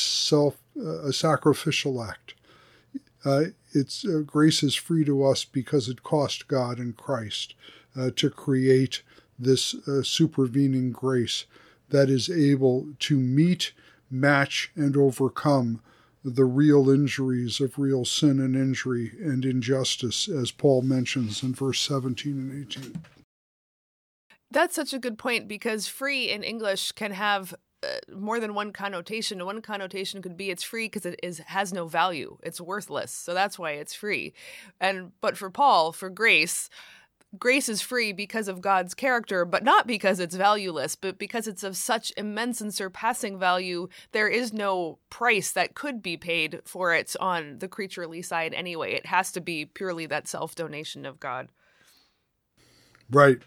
sacrificial act. Grace is free to us because it cost God and Christ to create this supervening grace that is able to meet, match, and overcome the real injuries of real sin and injury and injustice, as Paul mentions in verse 17 and 18. That's such a good point, because free in English can have more than one connotation. One connotation could be it's free because it has no value. It's worthless. So that's why it's free. But for Paul, for grace is free because of God's character, but not because it's valueless, but because it's of such immense and surpassing value, there is no price that could be paid for it on the creaturely side anyway. It has to be purely that self-donation of God. Right.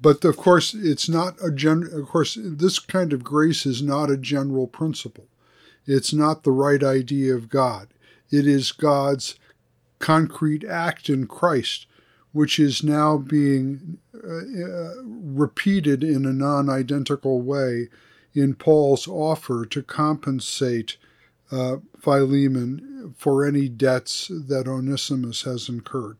But of course, it's not of course, this kind of grace is not a general principle. It's not the right idea of God. It is God's concrete act in Christ, which is now being repeated in a non-identical way in Paul's offer to compensate Philemon for any debts that Onesimus has incurred.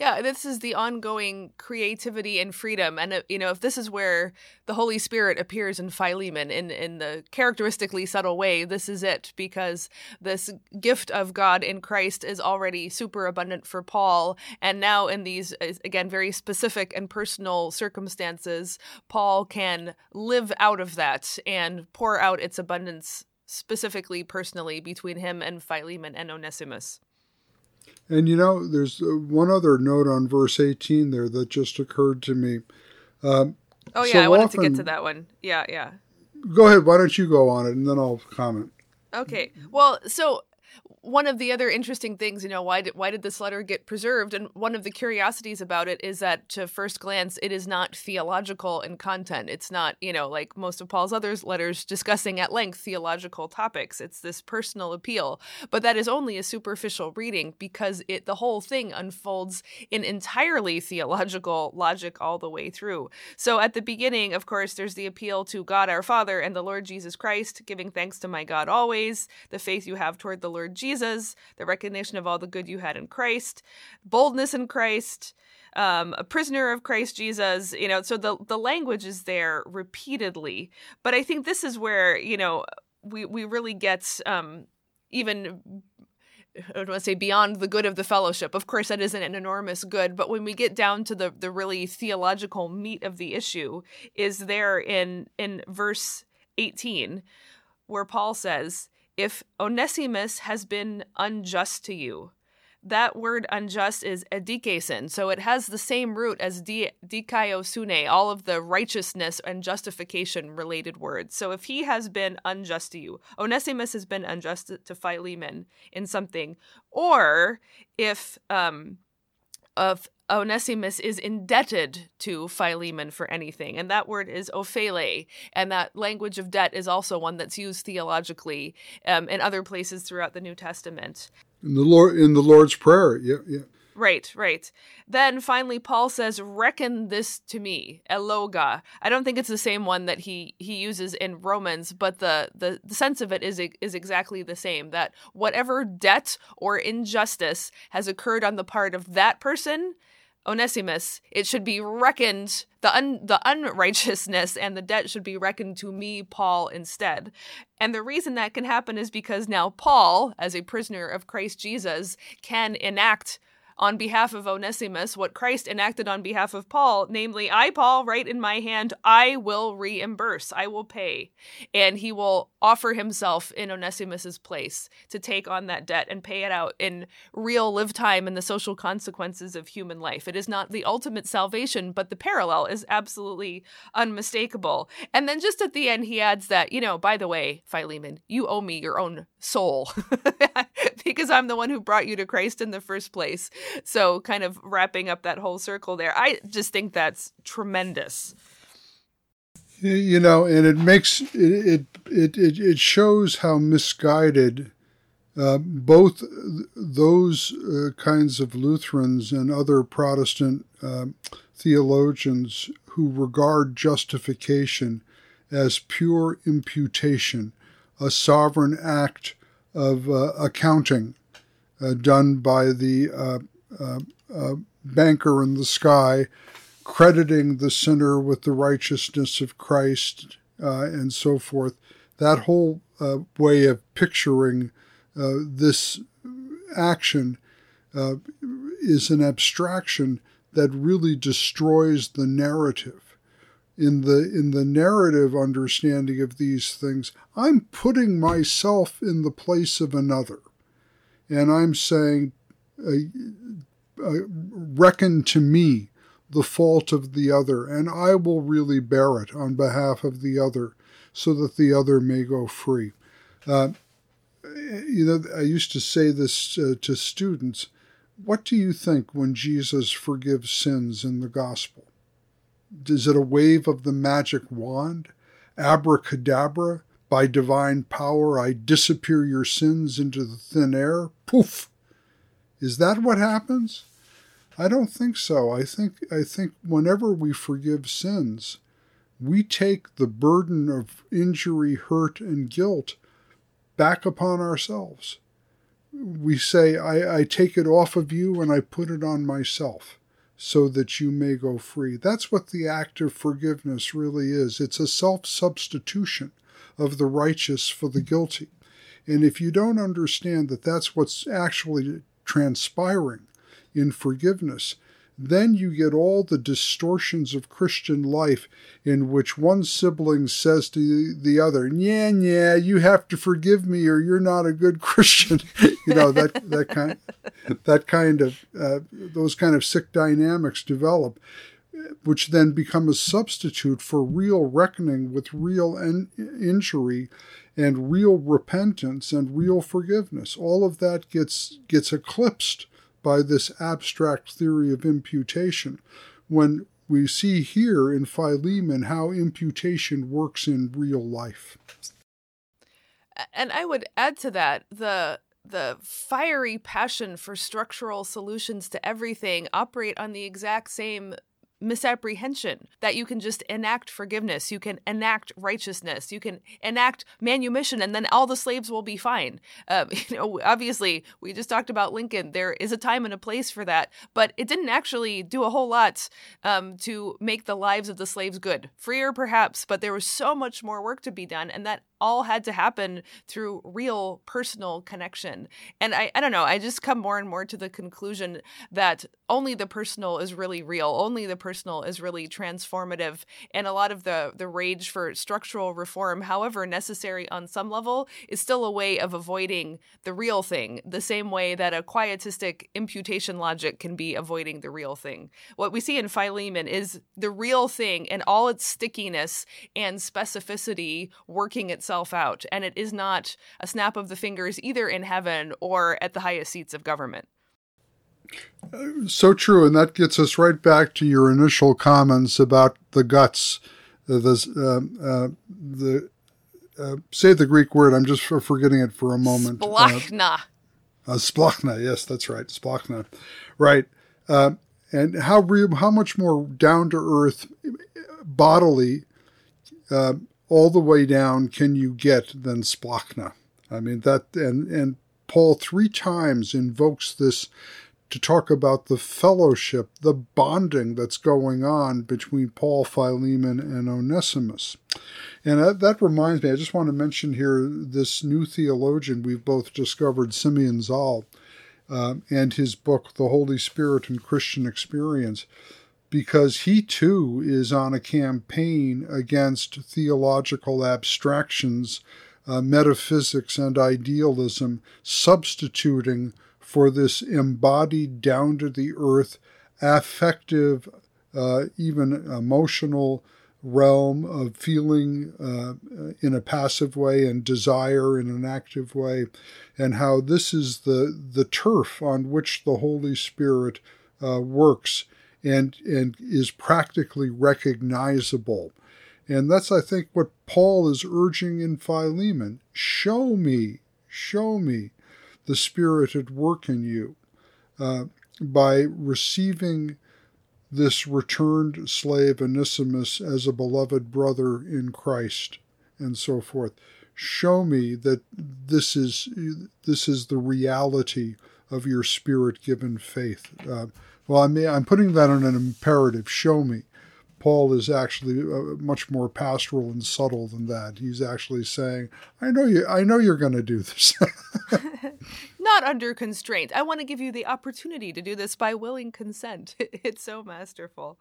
Yeah, this is the ongoing creativity and freedom. And, you know, if this is where the Holy Spirit appears in Philemon in the characteristically subtle way, this is it, because this gift of God in Christ is already super abundant for Paul. And now in these, again, very specific and personal circumstances, Paul can live out of that and pour out its abundance specifically, personally, between him and Philemon and Onesimus. And, you know, there's one other note on verse 18 there that just occurred to me. I wanted to get to that one. Yeah. Go ahead. Why don't you go on it, and then I'll comment. Okay. Well, so one of the other interesting things, you know, why did this letter get preserved? And one of the curiosities about it is that, to first glance, it is not theological in content. It's not, you know, like most of Paul's other letters discussing at length theological topics. It's this personal appeal. But that is only a superficial reading, because the whole thing unfolds in entirely theological logic all the way through. So at the beginning, of course, there's the appeal to God our Father and the Lord Jesus Christ, giving thanks to my God always, the faith you have toward the Lord Jesus, the recognition of all the good you had in Christ, boldness in Christ, a prisoner of Christ Jesus, you know, so the language is there repeatedly. But I think this is where, you know, we really get even, I don't want to say beyond the good of the fellowship. Of course, that isn't an enormous good, but when we get down to the really theological meat of the issue is there in verse 18, where Paul says, if Onesimus has been unjust to you, that word unjust is edikesin. So it has the same root as dikaiosune, all of the righteousness and justification related words. So if he has been unjust to you, Onesimus has been unjust to Philemon in something, or if Onesimus is indebted to Philemon for anything. And that word is ophele. And that language of debt is also one that's used theologically in other places throughout the New Testament. In the Lord's Prayer, yeah. Right. Then finally, Paul says, reckon this to me, eloga. I don't think it's the same one that he uses in Romans, but the sense of it is exactly the same, that whatever debt or injustice has occurred on the part of that person, Onesimus, it should be reckoned, the unrighteousness and the debt should be reckoned to me, Paul, instead. And the reason that can happen is because now Paul, as a prisoner of Christ Jesus, can enact on behalf of Onesimus what Christ enacted on behalf of Paul, namely, I, Paul, write in my hand, I will reimburse, I will pay. And he will offer himself in Onesimus's place to take on that debt and pay it out in real live time and the social consequences of human life. It is not the ultimate salvation, but the parallel is absolutely unmistakable. And then just at the end, he adds that, you know, by the way, Philemon, you owe me your own soul because I'm the one who brought you to Christ in the first place. So kind of wrapping up that whole circle there. I just think that's tremendous. You know, and it makes it shows how misguided both those kinds of Lutherans and other Protestant theologians who regard justification as pure imputation, a sovereign act of accounting done by the banker in the sky, crediting the sinner with the righteousness of Christ and so forth. That whole way of picturing this action is an abstraction that really destroys the narrative. In the narrative understanding of these things, I'm putting myself in the place of another. And I'm saying, reckon to me the fault of the other, and I will really bear it on behalf of the other so that the other may go free. You know, I used to say this to students. What do you think when Jesus forgives sins in the gospel? Is it a wave of the magic wand? Abracadabra? By divine power, I disappear your sins into the thin air. Poof! Is that what happens? I don't think so. I think whenever we forgive sins, we take the burden of injury, hurt, and guilt back upon ourselves. We say, I take it off of you and I put it on myself so that you may go free. That's what the act of forgiveness really is. It's a self-substitution of the righteous for the guilty. And if you don't understand that that's what's actually transpiring in forgiveness, then you get all the distortions of Christian life in which one sibling says to the other, yeah, you have to forgive me or you're not a good Christian. You know, those kind of sick dynamics develop, which then become a substitute for real reckoning with real injury and real repentance and real forgiveness. All of that gets eclipsed by this abstract theory of imputation, when we see here in Philemon how imputation works in real life. And I would add to that the fiery passion for structural solutions to everything operate on the exact same misapprehension that you can just enact forgiveness, you can enact righteousness, you can enact manumission, and then all the slaves will be fine. You know, obviously, we just talked about Lincoln. There is a time and a place for that, but it didn't actually do a whole lot to make the lives of the slaves good. Freer, perhaps, but there was so much more work to be done, and that all had to happen through real personal connection. And I don't know, I just come more and more to the conclusion that only the personal is really real, only the personal is really transformative. And a lot of the rage for structural reform, however necessary on some level, is still a way of avoiding the real thing, the same way that a quietistic imputation logic can be avoiding the real thing. What we see in Philemon is the real thing and all its stickiness and specificity working itself out, and it is not a snap of the fingers either in heaven or at the highest seats of government. So true, and that gets us right back to your initial comments about the guts. Say the Greek word, I'm just forgetting it for a moment. Splachna. Splachna, yes, that's right, splachna. Right, and how much more down-to-earth bodily all the way down can you get than splachna? I mean, that, and Paul 3 times invokes this to talk about the fellowship, the bonding that's going on between Paul, Philemon, and Onesimus. And that reminds me, I just want to mention here this new theologian we've both discovered, Simeon Zahl, and his book, The Holy Spirit and Christian Experience, because he too is on a campaign against theological abstractions, metaphysics, and idealism, substituting for this embodied, down-to-the-earth, affective, even emotional realm of feeling in a passive way and desire in an active way, and how this is the turf on which the Holy Spirit works and is practically recognizable. And that's, I think, what Paul is urging in Philemon. Show me the Spirit at work in you by receiving this returned slave Onesimus as a beloved brother in Christ, and so forth. Show me that this is the reality of your Spirit-given faith. I'm putting that on an imperative. Show me. Paul is actually much more pastoral and subtle than that. He's actually saying, I know you're going to do this. Not under constraint. I want to give you the opportunity to do this by willing consent. It's so masterful.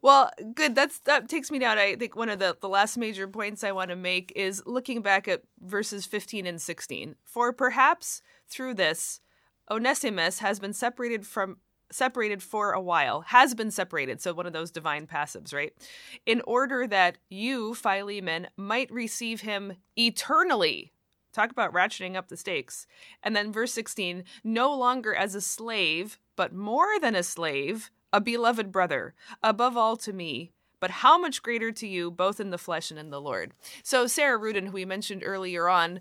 Well, good. That takes me down. I think one of the last major points I want to make is looking back at verses 15 and 16. For perhaps through this, Onesimus has been separated for a while, has been separated, so one of those divine passives, right? In order that you, Philemon, might receive him eternally. Talk about ratcheting up the stakes. And then verse 16, no longer as a slave, but more than a slave, a beloved brother, above all to me, but how much greater to you, both in the flesh and in the Lord. So Sarah Ruden, who we mentioned earlier on,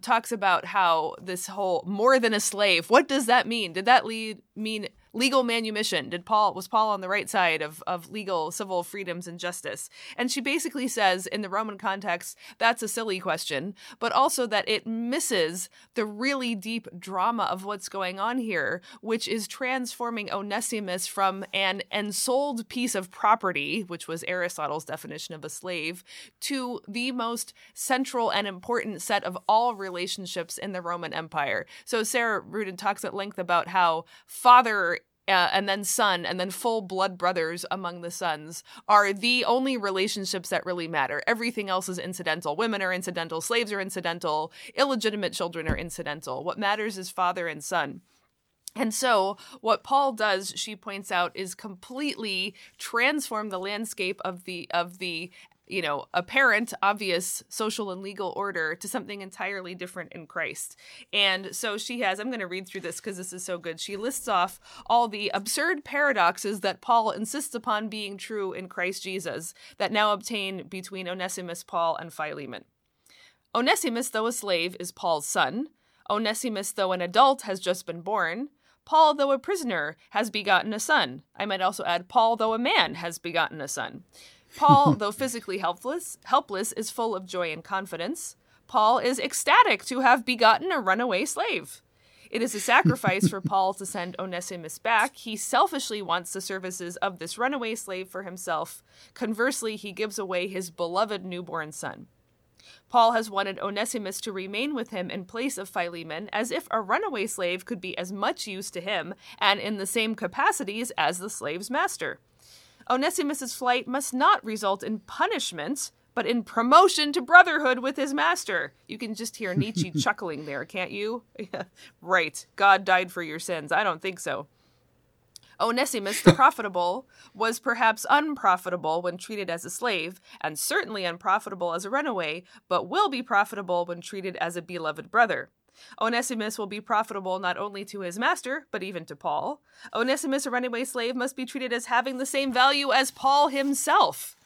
talks about how this whole more than a slave, what does that mean? Did that mean legal manumission? Was Paul on the right side of legal, civil freedoms and justice? And she basically says, in the Roman context, that's a silly question, but also that it misses the really deep drama of what's going on here, which is transforming Onesimus from an ensouled piece of property, which was Aristotle's definition of a slave, to the most central and important set of all relationships in the Roman Empire. So Sarah Ruden talks at length about how father and then son, and then full blood brothers among the sons are the only relationships that really matter. Everything else is incidental. Women are incidental. Slaves are incidental. Illegitimate children are incidental. What matters is father and son. And so what Paul does, she points out, is completely transform the landscape of the apparent, obvious social and legal order to something entirely different in Christ. And so she has, I'm going to read through this because this is so good. She lists off all the absurd paradoxes that Paul insists upon being true in Christ Jesus that now obtain between Onesimus, Paul, and Philemon. Onesimus, though a slave, is Paul's son. Onesimus, though an adult, has just been born. Paul, though a prisoner, has begotten a son. I might also add, Paul, though a man, has begotten a son. Paul, though physically helpless, is full of joy and confidence. Paul is ecstatic to have begotten a runaway slave. It is a sacrifice for Paul to send Onesimus back. He selfishly wants the services of this runaway slave for himself. Conversely, he gives away his beloved newborn son. Paul has wanted Onesimus to remain with him in place of Philemon, as if a runaway slave could be as much use to him and in the same capacities as the slave's master. Onesimus's flight must not result in punishment, but in promotion to brotherhood with his master. You can just hear Nietzsche chuckling there, can't you? Right. God died for your sins. I don't think so. Onesimus, the profitable, was perhaps unprofitable when treated as a slave, and certainly unprofitable as a runaway, but will be profitable when treated as a beloved brother. Onesimus will be profitable not only to his master, but even to Paul. Onesimus, a runaway slave, must be treated as having the same value as Paul himself.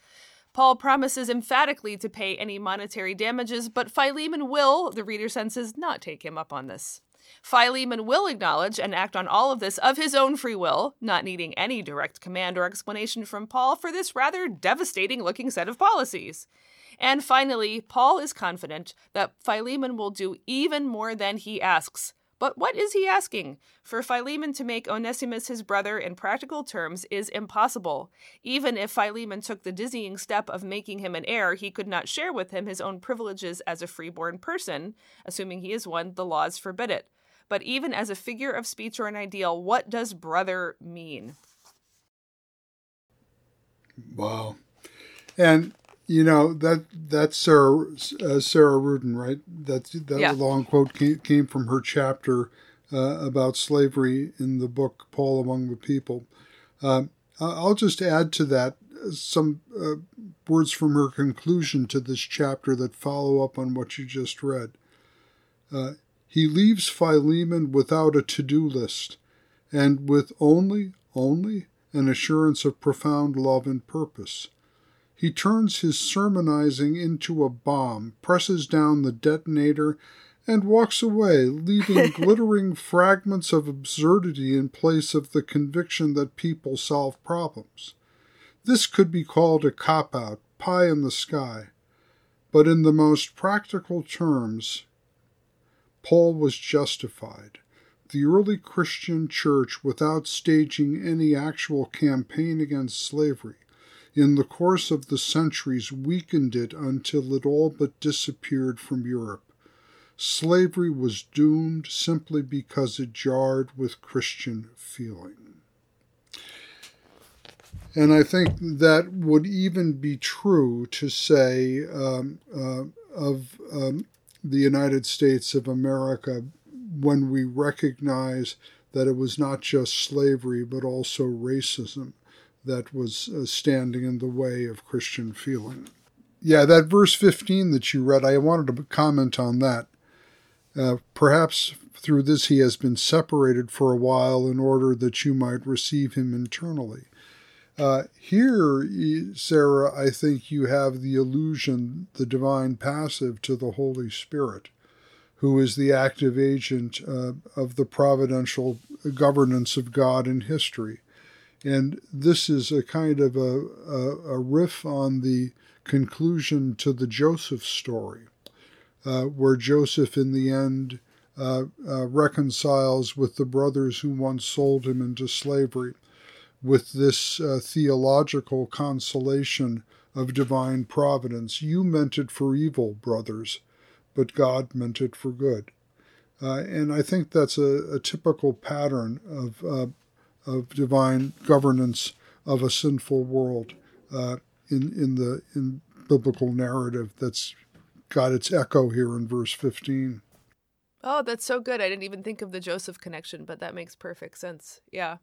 Paul promises emphatically to pay any monetary damages, but Philemon will, the reader senses, not take him up on this. Philemon will acknowledge and act on all of this of his own free will, not needing any direct command or explanation from Paul for this rather devastating-looking set of policies. And finally, Paul is confident that Philemon will do even more than he asks, But what is he asking? For Philemon to make Onesimus his brother in practical terms is impossible. Even if Philemon took the dizzying step of making him an heir, he could not share with him his own privileges as a freeborn person. Assuming he is one, the laws forbid it. But even as a figure of speech or an ideal, what does brother mean? Wow. And, you know, that's Sarah Ruden, right? That yeah. Long quote came from her chapter about slavery in the book Paul Among the People. I'll just add to that some words from her conclusion to this chapter that follow up on what you just read. He leaves Philemon without a to-do list, and with only an assurance of profound love and purpose. He turns his sermonizing into a bomb, presses down the detonator, and walks away, leaving glittering fragments of absurdity in place of the conviction that people solve problems. This could be called a cop-out, pie in the sky. But in the most practical terms, Paul was justified. The early Christian church, without staging any actual campaign against slavery, in the course of the centuries weakened it until it all but disappeared from Europe. Slavery was doomed simply because it jarred with Christian feeling. And I think that would even be true to say of the United States of America when we recognize that it was not just slavery but also racism that was standing in the way of Christian feeling. Yeah, that verse 15 that you read, I wanted to comment on that. Perhaps through this he has been separated for a while in order that you might receive him internally. Here, Sarah, I think you have the allusion, the divine passive, to the Holy Spirit, who is the active agent of the providential governance of God in history. And this is a kind of a riff on the conclusion to the Joseph story, where Joseph in the end reconciles with the brothers who once sold him into slavery, with this theological consolation of divine providence. You meant it for evil, brothers, but God meant it for good. And I think that's a typical pattern of divine governance of a sinful world in biblical narrative that's got its echo here in verse 15. Oh, that's so good. I didn't even think of the Joseph connection, but that makes perfect sense. Yeah.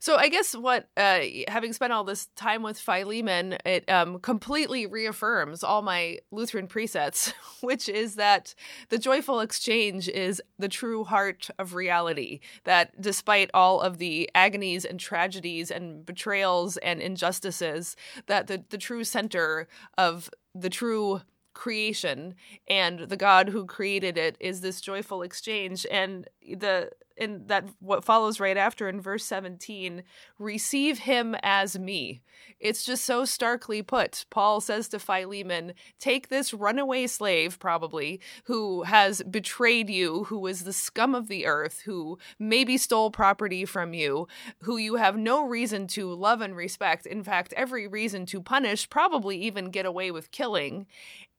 So I guess what, having spent all this time with Philemon, it completely reaffirms all my Lutheran presets, which is that the joyful exchange is the true heart of reality, that despite all of the agonies and tragedies and betrayals and injustices, that the true center of the true creation and the God who created it is this joyful exchange. And that what follows right after in verse 17, receive him as me. It's just so starkly put. Paul says to Philemon, take this runaway slave, probably, who has betrayed you, who is the scum of the earth, who maybe stole property from you, who you have no reason to love and respect. In fact, every reason to punish, probably even get away with killing.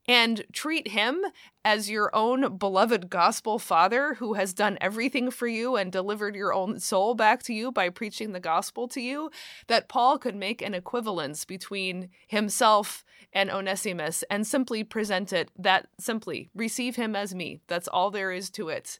And treat him as your own beloved gospel father who has done everything for you and delivered your own soul back to you by preaching the gospel to you, that Paul could make an equivalence between himself and Onesimus and simply present it that simply, receive him as me. That's all there is to it.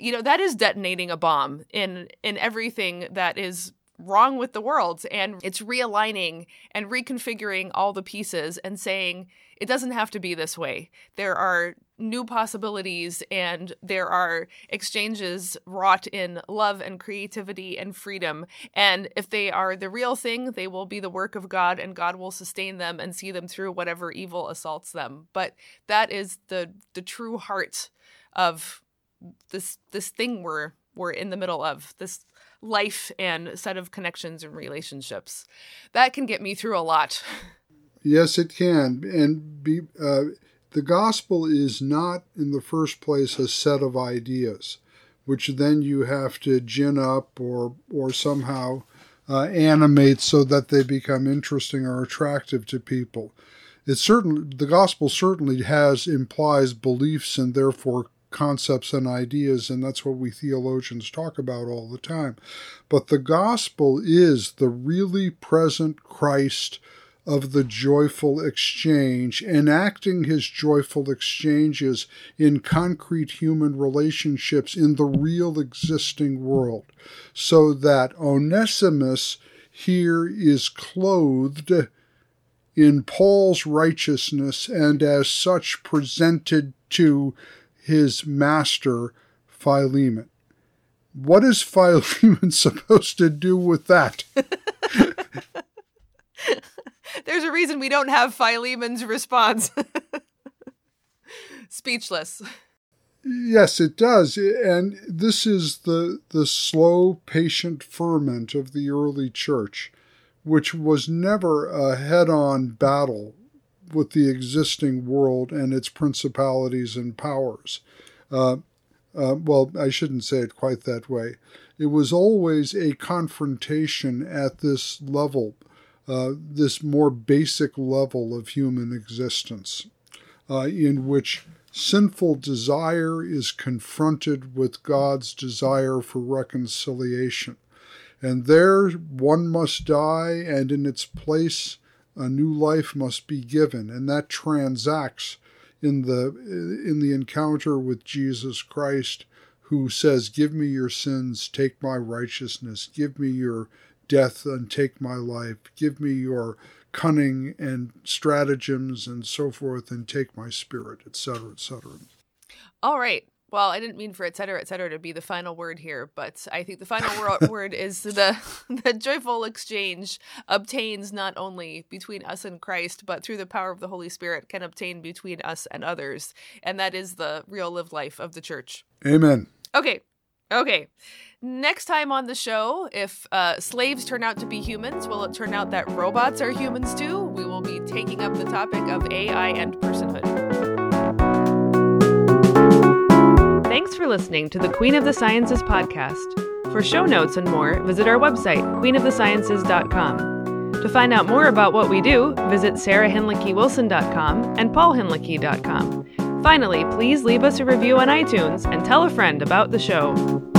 You know, that is detonating a bomb in everything that is wrong with the world, and it's realigning and reconfiguring all the pieces and saying it doesn't have to be this way. There are new possibilities, and there are exchanges wrought in love and creativity and freedom. And if they are the real thing, they will be the work of God, and God will sustain them and see them through whatever evil assaults them. But that is the true heart of this thing we're in the middle of, this life and set of connections and relationships. That can get me through a lot. Yes, it can. And the gospel is not in the first place a set of ideas, which then you have to gin up or somehow animate so that they become interesting or attractive to people. The gospel certainly implies beliefs and therefore concepts and ideas, and that's what we theologians talk about all the time. But the gospel is the really present Christ of the joyful exchange, enacting his joyful exchanges in concrete human relationships in the real existing world, so that Onesimus here is clothed in Paul's righteousness and as such presented to his master, Philemon. What is Philemon supposed to do with that? There's a reason we don't have Philemon's response. Speechless. Yes, it does. And this is the slow, patient ferment of the early church, which was never a head-on battle with the existing world and its principalities and powers. Well, I shouldn't say it quite that way. It was always a confrontation at this level, this more basic level of human existence, in which sinful desire is confronted with God's desire for reconciliation. And there one must die, and in its place a new life must be given. And that transacts in the encounter with Jesus Christ, who says, "Give me your sins, take my righteousness, give me your death and take my life, give me your cunning and stratagems and so forth, and take my spirit," etc., etc. All right. Well, I didn't mean for et cetera to be the final word here, but I think the final word is the joyful exchange obtains not only between us and Christ, but through the power of the Holy Spirit can obtain between us and others. And that is the real lived life of the church. Amen. Okay. Next time on the show, if slaves turn out to be humans, will it turn out that robots are humans too? We will be taking up the topic of AI and personhood. Thanks for listening to the Queen of the Sciences podcast. For show notes and more, visit our website, queenofthesciences.com. To find out more about what we do, visit sarahhenlickywilson.com and paulhenlicky.com. Finally, please leave us a review on iTunes and tell a friend about the show.